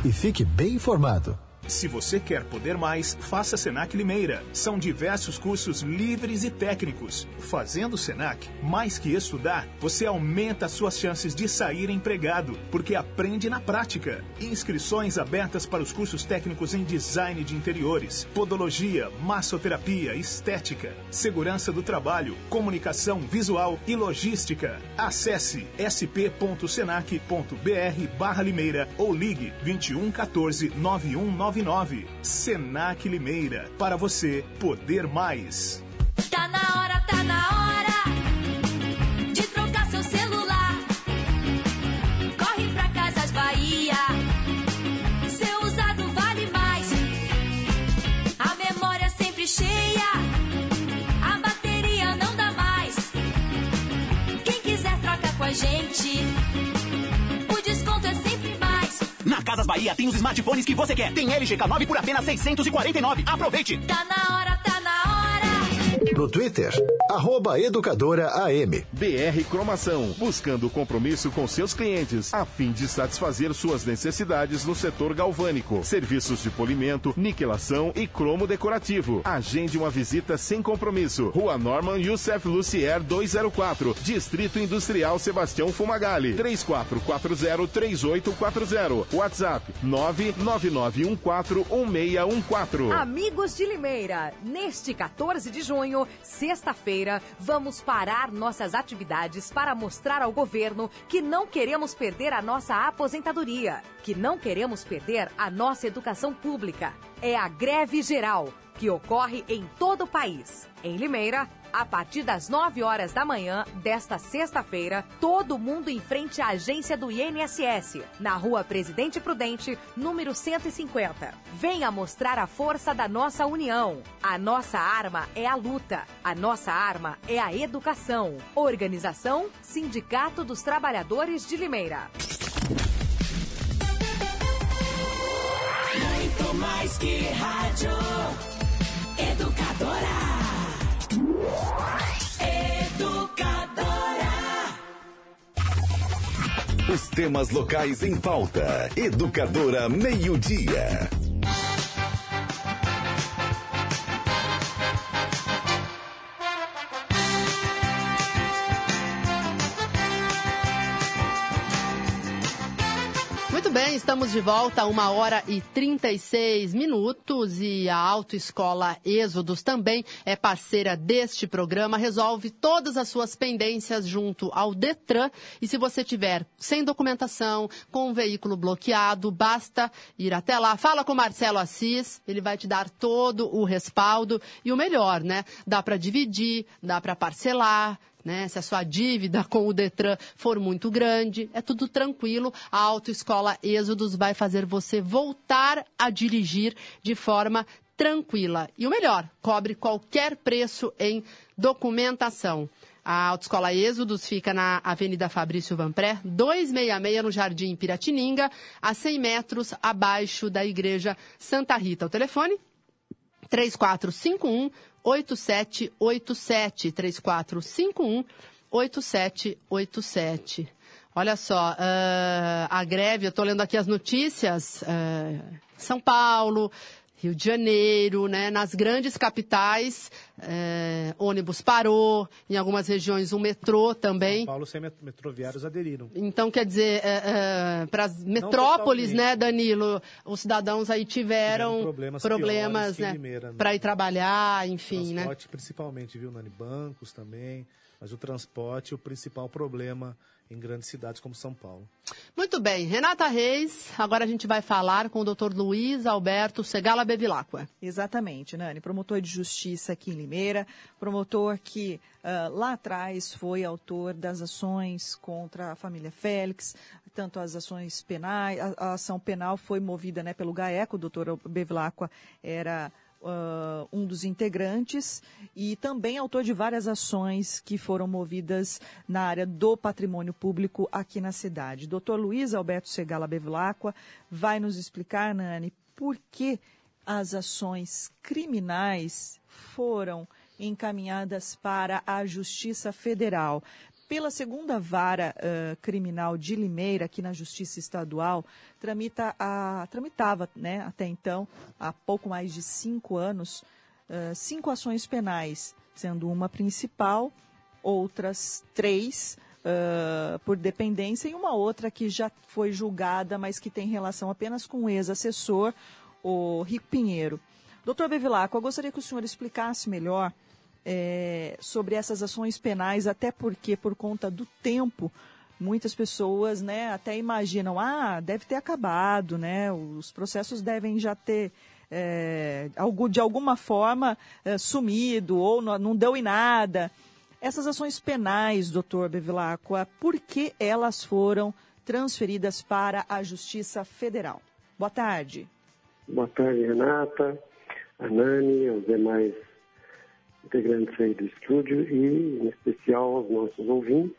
e fique bem informado. Se você quer poder mais, faça Senac Limeira. São diversos cursos livres e técnicos. Fazendo Senac, mais que estudar, você aumenta suas chances de sair empregado, porque aprende na prática. Inscrições abertas para os cursos técnicos em design de interiores, podologia, massoterapia, estética, segurança do trabalho, comunicação visual e logística. Acesse sp.senac.br/Limeira ou ligue 21 14 9199. Senac Limeira, para você poder mais. Tá na hora de trocar seu celular. Corre pra Casas Bahia, seu usado vale mais. A memória sempre cheia, a bateria não dá mais. Quem quiser troca com a gente. Na Casas Bahia tem os smartphones que você quer. Tem LG K9 por apenas R$649. Aproveite! Tá na hora! No Twitter, @EducadoraAM. BR Cromação, buscando compromisso com seus clientes, a fim de satisfazer suas necessidades no setor galvânico. Serviços de polimento, niquelação e cromo decorativo. Agende uma visita sem compromisso. Rua Norman Youssef Lucier 204, Distrito Industrial Sebastião Fumagalli, 3440-3840. WhatsApp 999141614. Amigos de Limeira, neste 14 de junho, sexta-feira, vamos parar nossas atividades para mostrar ao governo que não queremos perder a nossa aposentadoria, que não queremos perder a nossa educação pública. É a greve geral, que ocorre em todo o país. Em Limeira, a partir das 9 horas da manhã desta sexta-feira, todo mundo em frente à agência do INSS, na Rua Presidente Prudente, número 150. Venha mostrar a força da nossa união. A nossa arma é a luta. A nossa arma é a educação. Organização Sindicato dos Trabalhadores de Limeira. Muito mais que rádio, Educadora. Os temas locais em pauta. Educadora Meio-Dia. Bem, estamos de volta a 1h36 e a Autoescola Êxodos também é parceira deste programa, resolve todas as suas pendências junto ao Detran e se você tiver sem documentação, com um veículo bloqueado, basta ir até lá, fala com o Marcelo Assis, ele vai te dar todo o respaldo e o melhor, né? Dá para dividir, dá para parcelar. Né? Se a sua dívida com o Detran for muito grande, é tudo tranquilo. A Autoescola Êxodos vai fazer você voltar a dirigir de forma tranquila. E o melhor, cobre qualquer preço em documentação. A Autoescola Êxodos fica na Avenida Fabrício Vanpré, 266, no Jardim Piratininga, a 100 metros abaixo da Igreja Santa Rita. O telefone? 3451-8787. 3451-8787. Olha só, a greve, eu estou lendo aqui as notícias, São Paulo, Rio de Janeiro, né? Nas grandes capitais, ônibus parou, em algumas regiões o metrô também. São Paulo, sem metroviários aderiram. Então, quer dizer, para as metrópoles, né, Danilo, os cidadãos aí tiveram problemas, né, para ir trabalhar, enfim, né? Transporte principalmente, viu, Nani? Bancos também, mas o transporte é o principal problema em grandes cidades como São Paulo. Muito bem, Renata Reis, agora a gente vai falar com o doutor Luiz Alberto Segala Bevilacqua. Exatamente, Nani, promotor de justiça aqui em Limeira, promotor que lá atrás foi autor das ações contra a família Félix, tanto as ações penais, a ação penal foi movida, né, pelo GAECO, o doutor Bevilacqua era um dos integrantes e também autor de várias ações que foram movidas na área do patrimônio público aqui na cidade. Dr. Luiz Alberto Segala Bevilacqua vai nos explicar, Nani, por que as ações criminais foram encaminhadas para a Justiça Federal. Pela segunda vara criminal de Limeira, aqui na Justiça Estadual, tramitava, né, até então, há pouco mais de 5 anos, 5 ações penais, sendo uma principal, outras 3 por dependência e uma outra que já foi julgada, mas que tem relação apenas com o ex-assessor, o Rico Pinheiro. Doutor Bevilacqua, eu gostaria que o senhor explicasse melhor sobre essas ações penais, até porque, por conta do tempo, muitas pessoas, né, até imaginam, deve ter acabado, né, os processos devem já ter, de alguma forma, sumido ou não deu em nada. Essas ações penais, doutor Bevilacqua, por que elas foram transferidas para a Justiça Federal? Boa tarde. Boa tarde, Renata, a Nani, os demais integrantes aí do estúdio e, em especial, aos nossos ouvintes.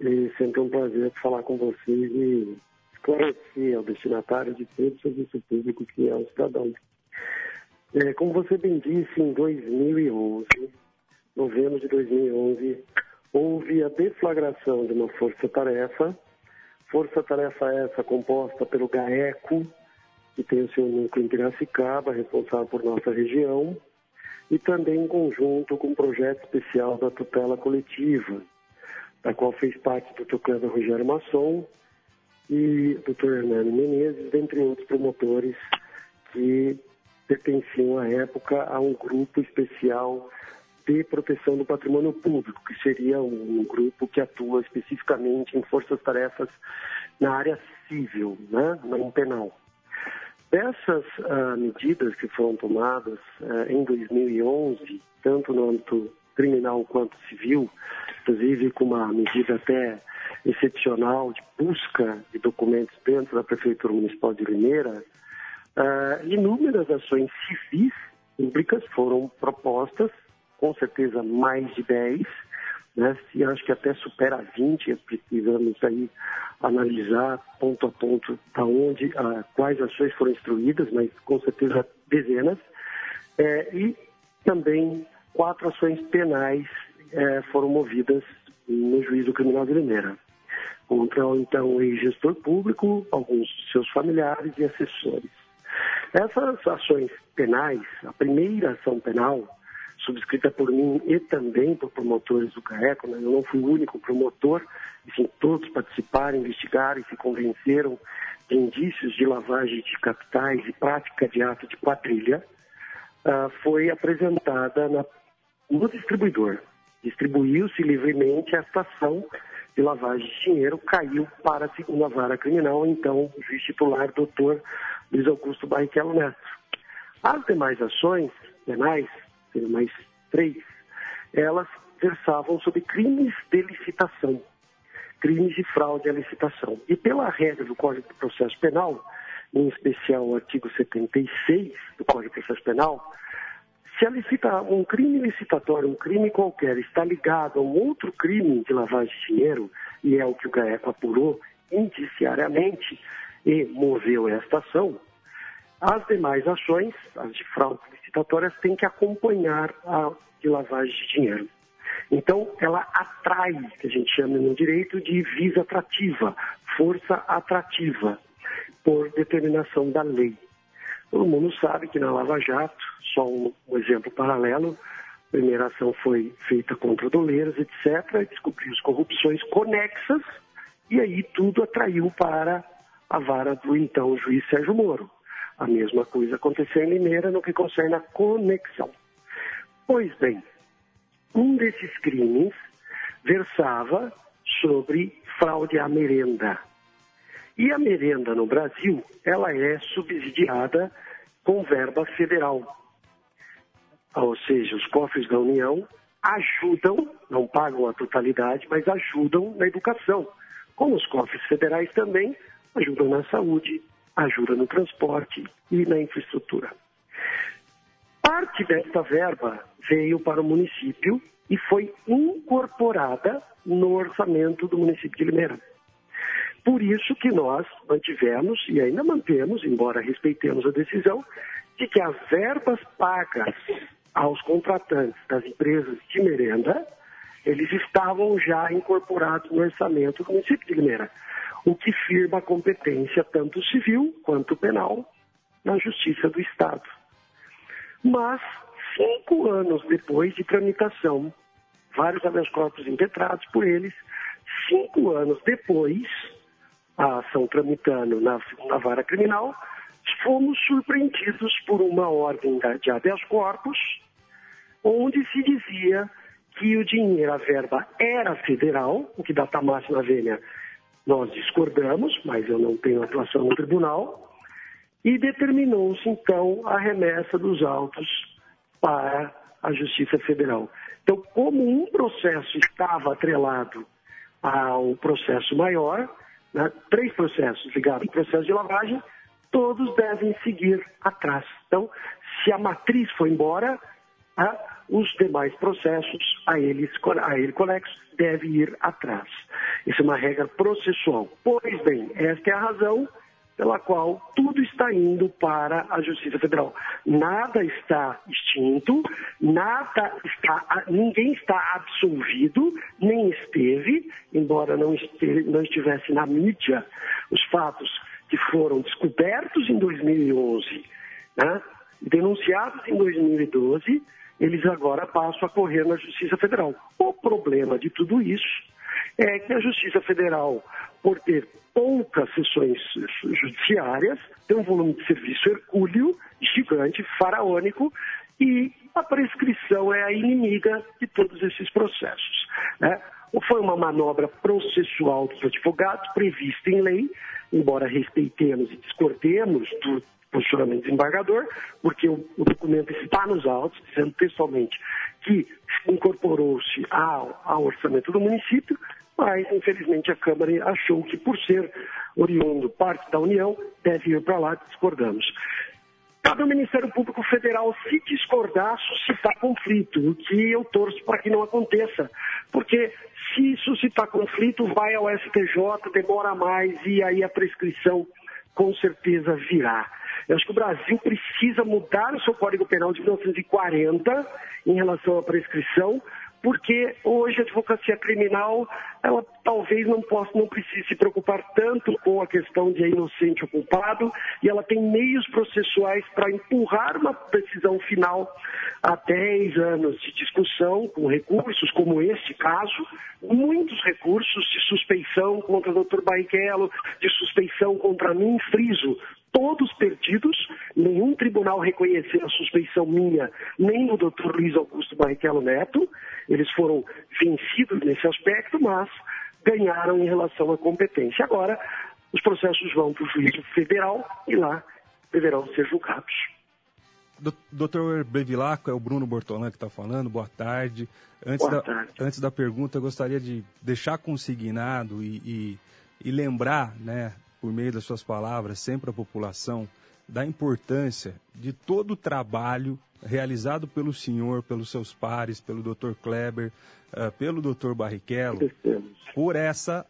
E sempre é um prazer falar com vocês e esclarecer ao destinatário de todo o serviço público que é o cidadão. Como você bem disse, em 2011, novembro de 2011, houve a deflagração de uma força-tarefa essa composta pelo GAECO, que tem o seu núcleo em Piracicaba, responsável por nossa região, e também em conjunto com o projeto especial da tutela coletiva, da qual fez parte o doutor Cleber Rogério Masson e o doutor Hernani Menezes, dentre outros promotores que pertenciam, à época, a um grupo especial de proteção do patrimônio público, que seria um grupo que atua especificamente em forças-tarefas na área civil, né? Não penal. Essas medidas que foram tomadas em 2011, tanto no âmbito criminal quanto civil, inclusive com uma medida até excepcional de busca de documentos dentro da Prefeitura Municipal de Limeira, inúmeras ações civis públicas foram propostas, com certeza mais de 10, né? E acho que até supera 20, precisamos aí analisar ponto a ponto quais ações foram instruídas, mas com certeza dezenas, e também 4 ações penais foram movidas no Juízo Criminal de Limeira, contra então o ex-gestor público, alguns de seus familiares e assessores. Essas ações penais, a primeira ação penal, subscrita por mim e também por promotores do GAECO, né? Eu não fui o único promotor, enfim, todos participaram, investigaram e se convenceram de indícios de lavagem de capitais e prática de ato de quadrilha, foi apresentada no distribuidor. Distribuiu-se livremente esta ação de lavagem de dinheiro, caiu para a segunda vara criminal, então o juiz titular, doutor Luiz Augusto Barrichello Neto. As demais ações penais, mais 3, elas versavam sobre crimes de licitação, crimes de fraude à licitação. E pela regra do Código de Processo Penal, em especial o artigo 76 do Código de Processo Penal, se um crime licitatório, um crime qualquer, está ligado a um outro crime de lavagem de dinheiro, e é o que o GAECO apurou indiciariamente e moveu esta ação, as demais ações, as de fraude licitatórias têm que acompanhar a de lavagem de dinheiro. Então, ela atrai, que a gente chama no direito de visa atrativa, força atrativa, por determinação da lei. Todo mundo sabe que na Lava Jato, só um exemplo paralelo, a primeira ação foi feita contra doleiros, etc., descobriu as corrupções conexas, e aí tudo atraiu para a vara do então juiz Sérgio Moro. A mesma coisa aconteceu em Limeira no que concerne a conexão. Pois bem, um desses crimes versava sobre fraude à merenda. E a merenda no Brasil, ela é subsidiada com verba federal. Ou seja, os cofres da União ajudam, não pagam a totalidade, mas ajudam na educação. Como os cofres federais também ajudam na saúde, ajudam no transporte e na infraestrutura. Parte desta verba veio para o município e foi incorporada no orçamento do município de Limeira. Por isso que nós mantivemos e ainda mantemos, embora respeitemos a decisão, de que as verbas pagas aos contratantes das empresas de merenda, eles estavam já incorporados no orçamento do município de Limeira, o que firma a competência tanto civil quanto penal na Justiça do Estado. Mas, 5 anos depois de tramitação, vários habeas corpus impetrados por eles, 5 anos depois, a ação tramitando na segunda vara criminal, fomos surpreendidos por uma ordem de habeas corpus, onde se dizia que o dinheiro, a verba, era federal, o que da Tamássina Vênia nós discordamos, mas eu não tenho atuação no tribunal, e determinou-se, então, a remessa dos autos para a Justiça Federal. Então, como um processo estava atrelado ao processo maior, né, 3 processos ligados ao processo de lavagem, todos devem seguir atrás. Então, se a matriz foi embora, os demais processos a ele conexos devem ir atrás. Isso é uma regra processual. Pois bem, esta é a razão pela qual tudo está indo para a Justiça Federal. Nada está extinto, ninguém está absolvido, nem esteve, embora não estivesse na mídia os fatos que foram descobertos em 2011, né, denunciados em 2012, eles agora passam a correr na Justiça Federal. O problema de tudo isso é que a Justiça Federal, por ter poucas sessões judiciárias, tem um volume de serviço hercúleo, gigante, faraônico, e a prescrição é a inimiga de todos esses processos, né? Foi uma manobra processual dos advogados, prevista em lei, embora respeitemos e discordemos do posicionamento desembargador, porque o documento está nos autos, dizendo pessoalmente que incorporou-se ao orçamento do município, mas, infelizmente, a Câmara achou que, por ser oriundo parte da União, deve ir para lá, discordamos. Cabe ao Ministério Público Federal, se discordar, suscitar conflito, o que eu torço para que não aconteça, porque se suscitar conflito, vai ao STJ, demora mais e aí a prescrição com certeza virá. Eu acho que o Brasil precisa mudar o seu Código Penal de 1940 em relação à prescrição, porque hoje a advocacia criminal, ela talvez não precise se preocupar tanto com a questão de inocente ou culpado, e ela tem meios processuais para empurrar uma decisão final a 10 anos de discussão, com recursos, como este caso, muitos recursos de suspeição contra o Dr. Barrichello, de suspeição contra mim, friso, todos perdidos, nenhum tribunal reconheceu a suspeição minha, nem o Dr. Luiz Augusto Barrichello Neto, eles foram vencidos nesse aspecto, mas ganharam em relação à competência. Agora, os processos vão para o juízo federal e lá deverão ser julgados. Dr. Bevilacqua, é o Bruno Bortolan que está falando, boa tarde. Antes da pergunta, eu gostaria de deixar consignado e lembrar, né, por meio das suas palavras, sempre a população, da importância de todo o trabalho realizado pelo senhor, pelos seus pares, pelo Dr. Kleber, pelo Dr. Barrichello, por essa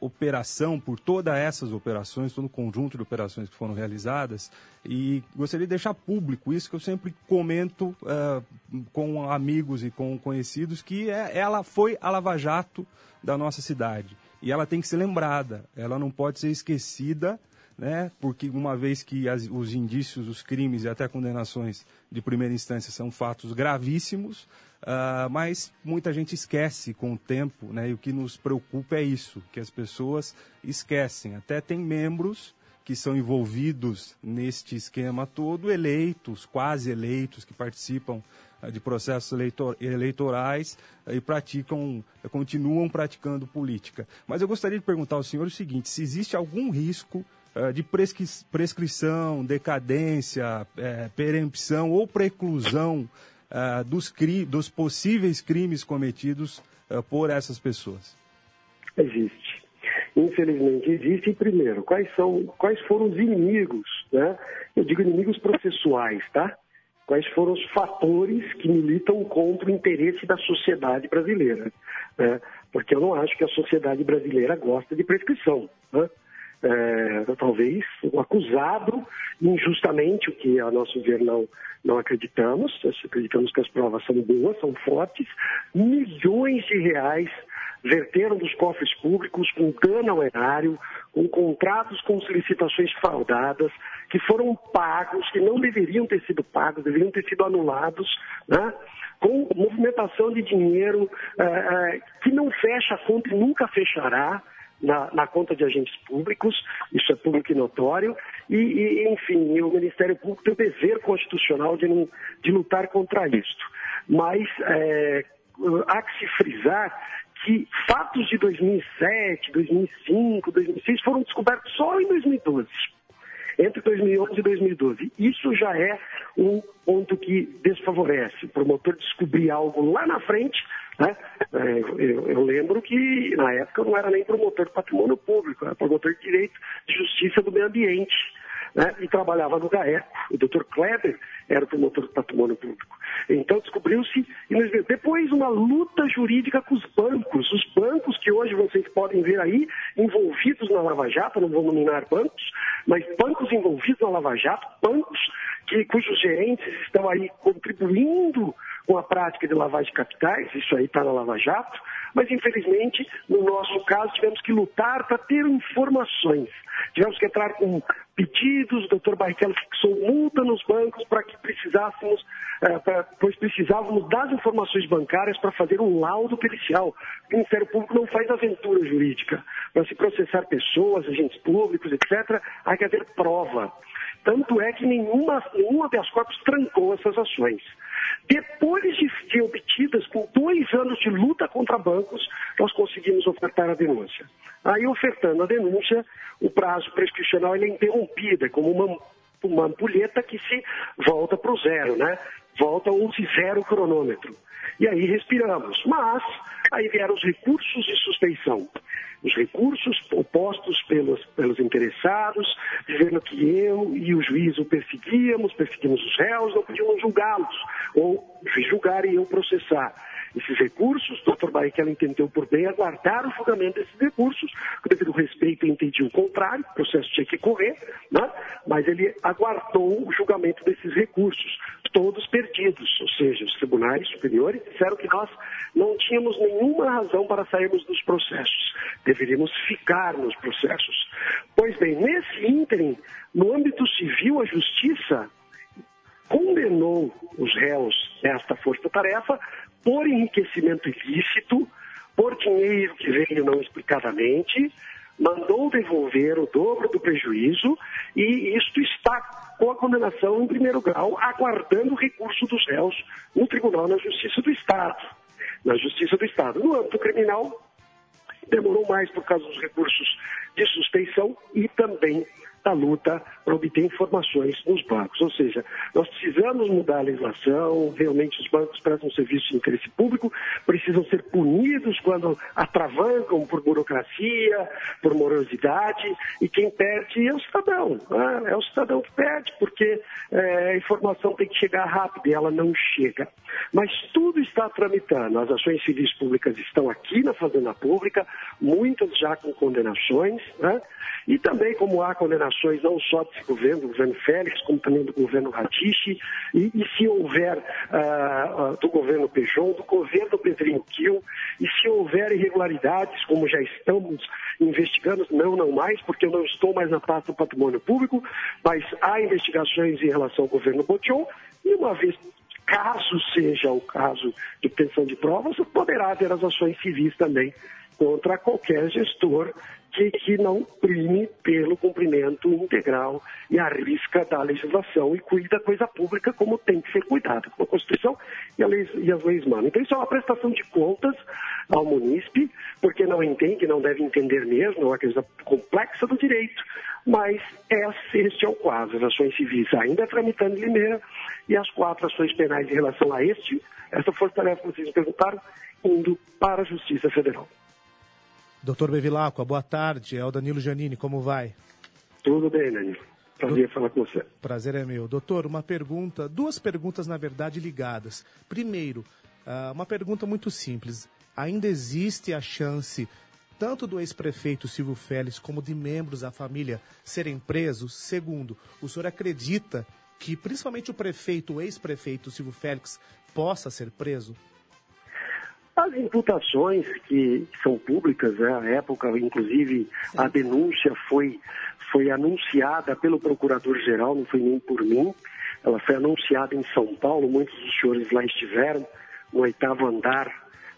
operação, por todas essas operações, todo o conjunto de operações que foram realizadas. E gostaria de deixar público isso que eu sempre comento com amigos e com conhecidos, que ela foi a Lava Jato da nossa cidade. E ela tem que ser lembrada, ela não pode ser esquecida, né? Porque uma vez que os indícios, os crimes e até condenações de primeira instância são fatos gravíssimos, mas muita gente esquece com o tempo, né? E o que nos preocupa é isso, que as pessoas esquecem. Até tem membros que são envolvidos neste esquema todo, eleitos, quase eleitos, que participam de processos eleitorais e continuam praticando política. Mas eu gostaria de perguntar ao senhor o seguinte, se existe algum risco de prescrição, decadência, perempção ou preclusão dos possíveis crimes cometidos por essas pessoas? Existe. Infelizmente existe. E primeiro, quais foram os inimigos, né? Eu digo inimigos processuais, tá? Quais foram os fatores que militam contra o interesse da sociedade brasileira, né? Porque eu não acho que a sociedade brasileira gosta de prescrição, né? Talvez o acusado injustamente, o que a nosso ver não acreditamos, acreditamos que as provas são boas, são fortes, milhões de reais verteram dos cofres públicos com dano ao erário, com contratos com solicitações fraudadas, que foram pagos, que não deveriam ter sido pagos, deveriam ter sido anulados, né? Com movimentação de dinheiro que não fecha a conta e nunca fechará na conta de agentes públicos, isso é público e notório, e enfim, o Ministério Público tem o dever constitucional de lutar contra isso. Mas há que se frisar que fatos de 2007, 2005, 2006 foram descobertos só em 2012, entre 2011 e 2012. Isso já é um ponto que desfavorece. O promotor descobrir algo lá na frente, né? Eu lembro que, na época, eu não era nem promotor de patrimônio público, eu era promotor de direito de justiça do meio ambiente, né? E trabalhava no GAECO. O Dr. Kleber era o promotor do patrimônio público. Então descobriu-se, e depois uma luta jurídica com os bancos que hoje vocês podem ver aí, envolvidos na Lava Jato, não vou nominar bancos, mas bancos envolvidos na Lava Jato, bancos cujos gerentes estão aí contribuindo com a prática de lavagem de capitais, isso aí está na Lava Jato, mas infelizmente, no nosso caso, tivemos que lutar para ter informações, tivemos que entrar com pedidos, o doutor Barrichello fixou multa nos bancos para que precisássemos, pois precisávamos das informações bancárias para fazer um laudo pericial. O Ministério Público não faz aventura jurídica, para se processar pessoas, agentes públicos, etc., há que haver prova. Tanto é que nenhum habeas corpus trancou essas ações. Depois de obtidas, com 2 anos de luta contra bancos, nós conseguimos ofertar a denúncia. Aí, ofertando a denúncia, o prazo prescricional ele é interrompido, é como uma ampulheta que se volta para o zero, né? Volta ou se zero o cronômetro. E aí respiramos. Mas aí vieram os recursos de sustentação. Os recursos opostos pelos interessados, dizendo que eu e o juiz o perseguimos os réus, não podíamos julgá-los, ou julgar e eu processar. Esses recursos, o Dr. Barrichello entendeu por bem aguardar o julgamento desses recursos, com devido respeito entendia o contrário, o processo tinha que correr, né? Mas ele aguardou o julgamento desses recursos, todos perdidos, ou seja, os tribunais superiores disseram que nós não tínhamos nenhuma razão para sairmos dos processos, deveríamos ficar nos processos. Pois bem, nesse ínterim, no âmbito civil, a justiça condenou os réus nesta força-tarefa por enriquecimento ilícito, por dinheiro que veio não explicadamente, mandou devolver o dobro do prejuízo e isto está com a condenação em primeiro grau, aguardando o recurso dos réus no Tribunal na Justiça do Estado. Na Justiça do Estado, no âmbito criminal, demorou mais por causa dos recursos de sustentação e também da luta para obter informações nos bancos. Ou seja, nós precisamos mudar a legislação, realmente os bancos prestam serviço de interesse público, precisam ser punidos quando atravancam por burocracia, por morosidade, e quem perde é o cidadão. Né? É o cidadão que perde, porque a informação tem que chegar rápido e ela não chega. Mas tudo está tramitando, as ações civis públicas estão aqui na Fazenda Pública, muitas já com condenações, né? E também como há condenações não só desse governo, do governo Félix, como também do governo Radiche, e se houver do governo Pejón, do governo Pedrinho Quil, e se houver irregularidades, como já estamos investigando, não mais, porque eu não estou mais na pasta do patrimônio público, mas há investigações em relação ao governo Bochon, e uma vez... Caso seja o caso de obtenção de provas, poderá haver as ações civis também contra qualquer gestor que não prime pelo cumprimento integral e à risca da legislação e cuida da coisa pública como tem que ser cuidada, com a Constituição e as leis humanas. Então, isso é uma prestação de contas ao munícipe, porque não entende, não deve entender mesmo, é uma coisa complexa do direito, mas este é o quadro. As ações civis ainda tramitando em Limeira e as 4 ações penais em relação a essa fortaleza que vocês me perguntaram, indo para a Justiça Federal. Doutor Bevilacqua, boa tarde. É o Danilo Giannini, como vai? Tudo bem, Danilo. Prazer falar com você. Prazer é meu. Doutor, uma pergunta, 2 perguntas, na verdade, ligadas. Primeiro, uma pergunta muito simples. Ainda existe a chance, tanto do ex-prefeito Silvio Félix como de membros da família serem presos? Segundo, o senhor acredita que principalmente o ex-prefeito Silvio Félix possa ser preso? As imputações que são públicas, à época, inclusive, a denúncia foi anunciada pelo procurador-geral, não foi nem por mim, ela foi anunciada em São Paulo, muitos dos senhores lá estiveram, no 8º andar,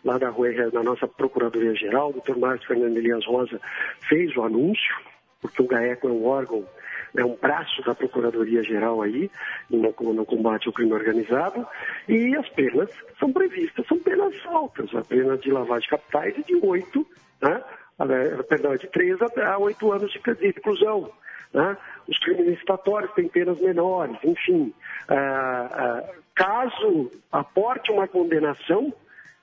lá da rua, na nossa Procuradoria-Geral, o doutor Márcio Fernando Elias Rosa fez o anúncio, porque o GAECO é um órgão, é um braço da Procuradoria-Geral aí, no combate ao crime organizado, e as penas são previstas, são penas altas, a pena de lavagem de capitais é de 8, né? Perdão, é de 3 a 8 anos de reclusão. Né? Os crimes licitatórios têm penas menores, enfim. Caso aporte uma condenação,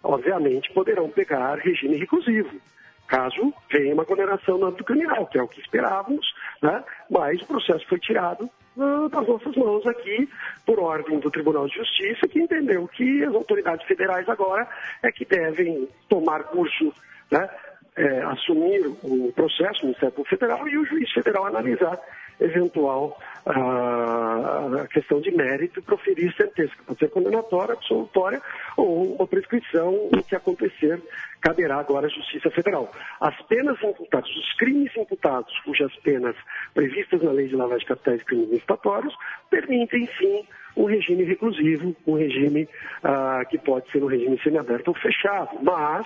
obviamente poderão pegar regime reclusivo. Caso venha uma condenação no âmbito criminal, que é o que esperávamos, né? Mas o processo foi tirado das nossas mãos aqui, por ordem do Tribunal de Justiça, que entendeu que as autoridades federais agora é que devem tomar curso, né? Assumir o processo no Ministério Público Federal e o juiz federal analisar eventual a questão de mérito e proferir sentença, que pode ser condenatória, absolutória ou uma prescrição, o que acontecer caberá agora à Justiça Federal. As penas imputadas, os crimes imputados, cujas penas previstas na Lei de Lavagem de Capitais e Crimes Licitatórios, permitem sim um regime reclusivo, um regime que pode ser um regime semiaberto ou fechado, mas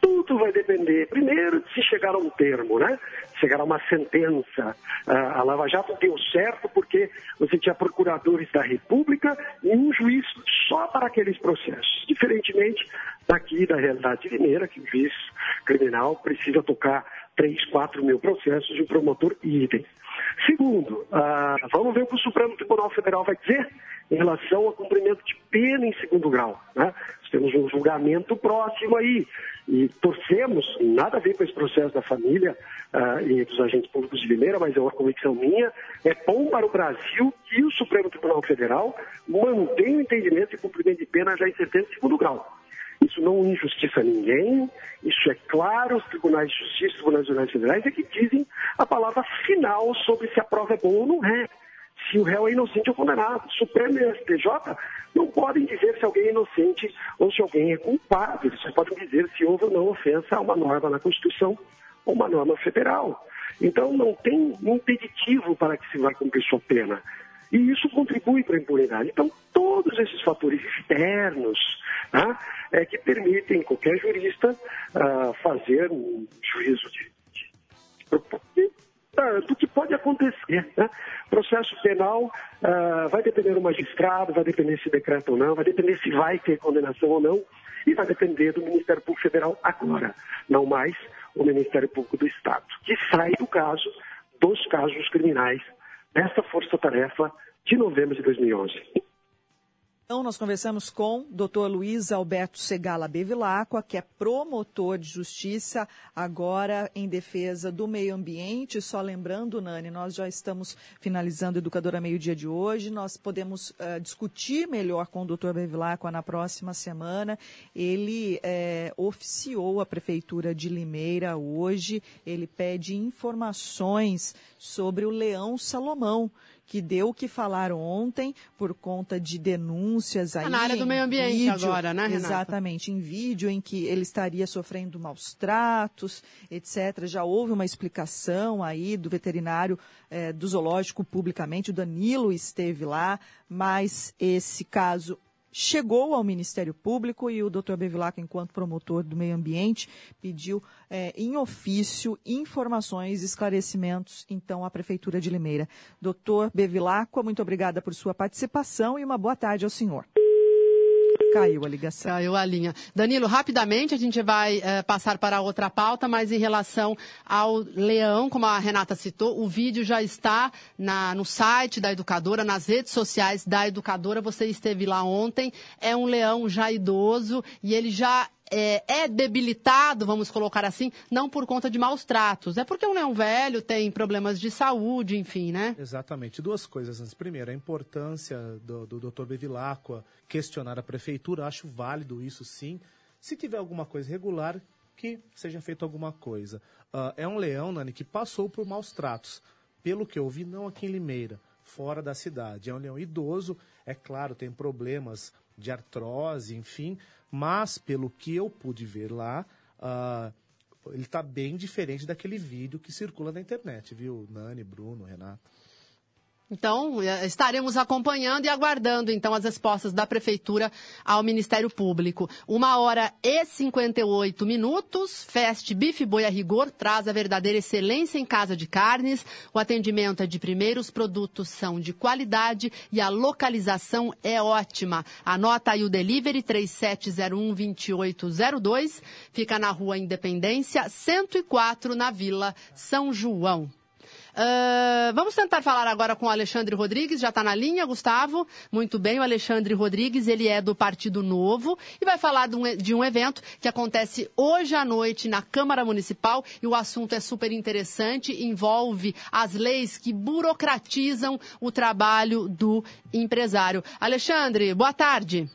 tudo vai depender, primeiro, de se chegar a um termo, né? Chegar a uma sentença. A Lava Jato deu certo porque você tinha procuradores da República e um juiz só para aqueles processos, diferentemente daqui da realidade de Limeira, que o juiz criminal precisa tocar 3, 4 mil processos de um promotor idem. Segundo, vamos ver o que o Supremo Tribunal Federal vai dizer em relação ao cumprimento de pena em segundo grau. Né? Nós temos um julgamento próximo aí e torcemos, nada a ver com esse processo da família e dos agentes públicos de Limeira, mas é uma convicção minha, é bom para o Brasil que o Supremo Tribunal Federal mantenha o entendimento de cumprimento de pena já em sentença de segundo grau. Isso não injustiça ninguém, isso é claro, os tribunais de justiça, os tribunais federais é que dizem a palavra final sobre se a prova é boa ou não é, se o réu é inocente ou condenado. O Supremo e o STJ não podem dizer se alguém é inocente ou se alguém é culpado, eles só podem dizer se houve ou não ofensa a uma norma na Constituição ou uma norma federal. Então não tem impeditivo para que se vai cumprir sua pena. E isso contribui para a impunidade. Então, todos esses fatores externos que permitem qualquer jurista fazer um juízo do que pode acontecer. Né? Processo penal vai depender do magistrado, vai depender se decreta ou não, vai depender se vai ter condenação ou não, e vai depender do Ministério Público Federal agora, não mais o Ministério Público do Estado, que sai do caso dos casos criminais dessa força-tarefa de novembro de 2011. Então, nós conversamos com o Dr. Luiz Alberto Segala Bevilacqua, que é promotor de justiça, agora em defesa do meio ambiente. Só lembrando, Nani, nós já estamos finalizando o Educadora Meio Dia de hoje. Nós podemos discutir melhor com o Dr. Bevilacqua na próxima semana. Ele oficiou a Prefeitura de Limeira hoje. Ele pede informações sobre o Leão Salomão, que deu o que falaram ontem por conta de denúncias aí. Na área do meio ambiente vídeo, agora, né, Renata? Exatamente, em vídeo em que ele estaria sofrendo maus tratos, etc. Já houve uma explicação aí do veterinário do zoológico publicamente, o Danilo esteve lá, mas esse caso chegou ao Ministério Público e o Dr. Bevilacqua, enquanto promotor do meio ambiente, pediu em ofício informações, esclarecimentos, então, à Prefeitura de Limeira. Dr. Bevilacqua, muito obrigada por sua participação e uma boa tarde ao senhor. Caiu a ligação. Caiu a linha. Danilo, rapidamente a gente vai passar para outra pauta, mas em relação ao leão, como a Renata citou, o vídeo já está no site da Educadora, nas redes sociais da Educadora. Você esteve lá ontem. É um leão já idoso e ele já é debilitado, vamos colocar assim, não por conta de maus tratos. É porque um leão velho tem problemas de saúde, enfim, né? Exatamente. Duas coisas. Primeiro, a importância do Dr. Bevilacqua questionar a prefeitura. Acho válido isso, sim. Se tiver alguma coisa irregular, que seja feita alguma coisa. É um leão, Nani, que passou por maus tratos. Pelo que eu ouvi, não aqui em Limeira, fora da cidade. É um leão idoso, é claro, tem problemas de artrose, enfim, mas pelo que eu pude ver lá, ele está bem diferente daquele vídeo que circula na internet, viu, Nani, Bruno, Renato? Então, estaremos acompanhando e aguardando, então, as respostas da Prefeitura ao Ministério Público. 1h58, Fest Bife Boi a Rigor traz a verdadeira excelência em casa de carnes. O atendimento é de primeira, os produtos são de qualidade e a localização é ótima. Anota aí o delivery 3701-2802, fica na Rua Independência, 104, na Vila São João. Vamos tentar falar agora com o Alexandre Rodrigues, já está na linha, Gustavo? Muito bem, o Alexandre Rodrigues, ele é do Partido Novo e vai falar de um evento que acontece hoje à noite na Câmara Municipal e o assunto é super interessante, envolve as leis que burocratizam o trabalho do empresário. Alexandre, boa tarde.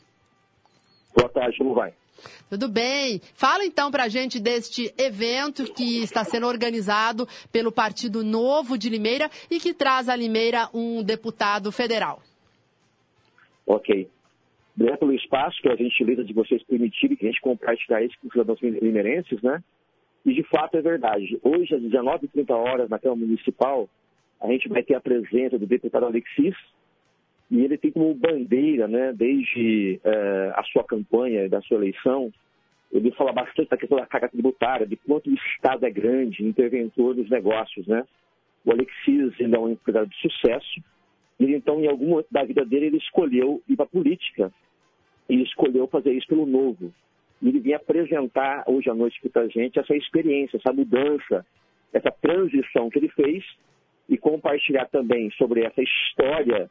Boa tarde, como vai? Tudo bem. Fala então para a gente deste evento que está sendo organizado pelo Partido Novo de Limeira e que traz a Limeira um deputado federal. Ok. Obrigado pelo espaço que a gentileza de vocês permitirem que a gente compartilhe isso com os cidadãos limeirenses, né? E de fato é verdade. Hoje, às 19h30, na Câmara Municipal, a gente vai ter a presença do deputado Alexis. E ele tem como bandeira, né, desde a sua campanha, da sua eleição, ele fala bastante da questão da carga tributária, de quanto o Estado é grande, interventor dos negócios, né? O Alexis, ele é um empresário de sucesso, e então, em algum momento da vida dele, ele escolheu ir para a política, e escolheu fazer isso pelo novo. E ele vem apresentar hoje à noite aqui para a gente essa experiência, essa mudança, essa transição que ele fez, e compartilhar também sobre essa história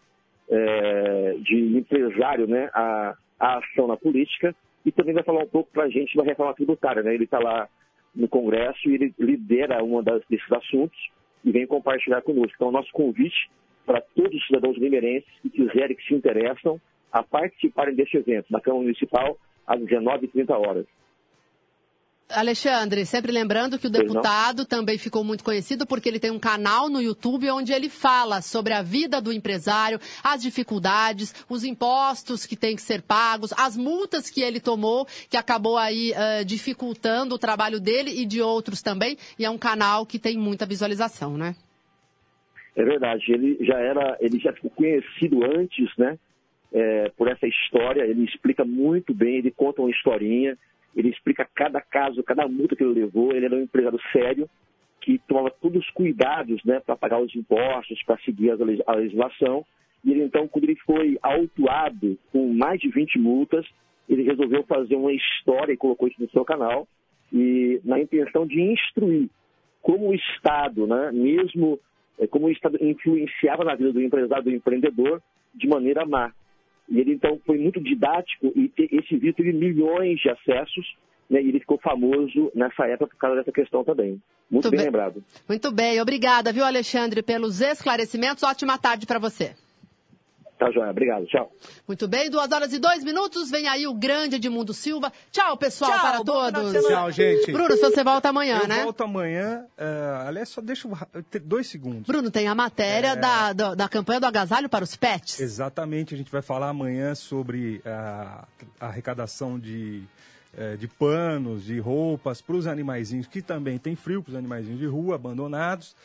de empresário, né, a ação na política, e também vai falar um pouco para a gente da reforma tributária, né? Ele está lá no Congresso e ele lidera um desses assuntos e vem compartilhar conosco. Então, nosso convite para todos os cidadãos limeirenses que quiserem, que se interessam, a participarem deste evento na Câmara Municipal às 19h30. Alexandre, sempre lembrando que o deputado também ficou muito conhecido porque ele tem um canal no YouTube onde ele fala sobre a vida do empresário, as dificuldades, os impostos que têm que ser pagos, as multas que ele tomou, que acabou aí dificultando o trabalho dele e de outros também, e é um canal que tem muita visualização, né? É verdade, ele já ficou conhecido antes, né, por essa história, ele explica muito bem, ele conta uma historinha. Ele explica cada caso, cada multa que ele levou. Ele era um empresário sério que tomava todos os cuidados, né, para pagar os impostos, para seguir a legislação. E ele, então, quando ele foi autuado com mais de 20 multas, ele resolveu fazer uma história e colocou isso no seu canal, e na intenção de instruir como o Estado, né, mesmo como o Estado influenciava na vida do empresário, do empreendedor, de maneira má. E ele, então, foi muito didático e esse vídeo teve milhões de acessos, né, e ele ficou famoso nessa época por causa dessa questão também. Muito bem lembrado. Muito bem. Obrigada, viu, Alexandre, pelos esclarecimentos. Ótima tarde para você. Tá, joia. Obrigado. Tchau. Muito bem. 2h02. Vem aí o grande Edmundo Silva. Tchau, pessoal, tchau, para todos. Tchau, gente. Bruno, se você volta amanhã, eu né? Eu volto amanhã. Aliás, só deixa 2 segundos. Bruno, tem a matéria da campanha do agasalho para os pets. Exatamente. A gente vai falar amanhã sobre a arrecadação de panos, de roupas para os animaizinhos, que também tem frio, para os animaizinhos de rua, abandonados.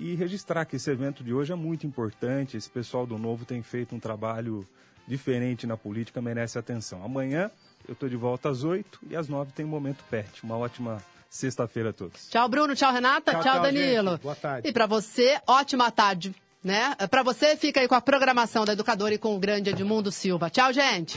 E registrar que esse evento de hoje é muito importante. Esse pessoal do Novo tem feito um trabalho diferente na política, merece atenção. Amanhã eu estou de volta às 8 e às 9 tem o Momento Pet. Uma ótima sexta-feira a todos. Tchau, Bruno. Tchau, Renata. Tchau, tchau Danilo. Gente. Boa tarde. E para você, ótima tarde, né? Para você, fica aí com a programação da Educadora e com o grande Edmundo Silva. Tchau, gente.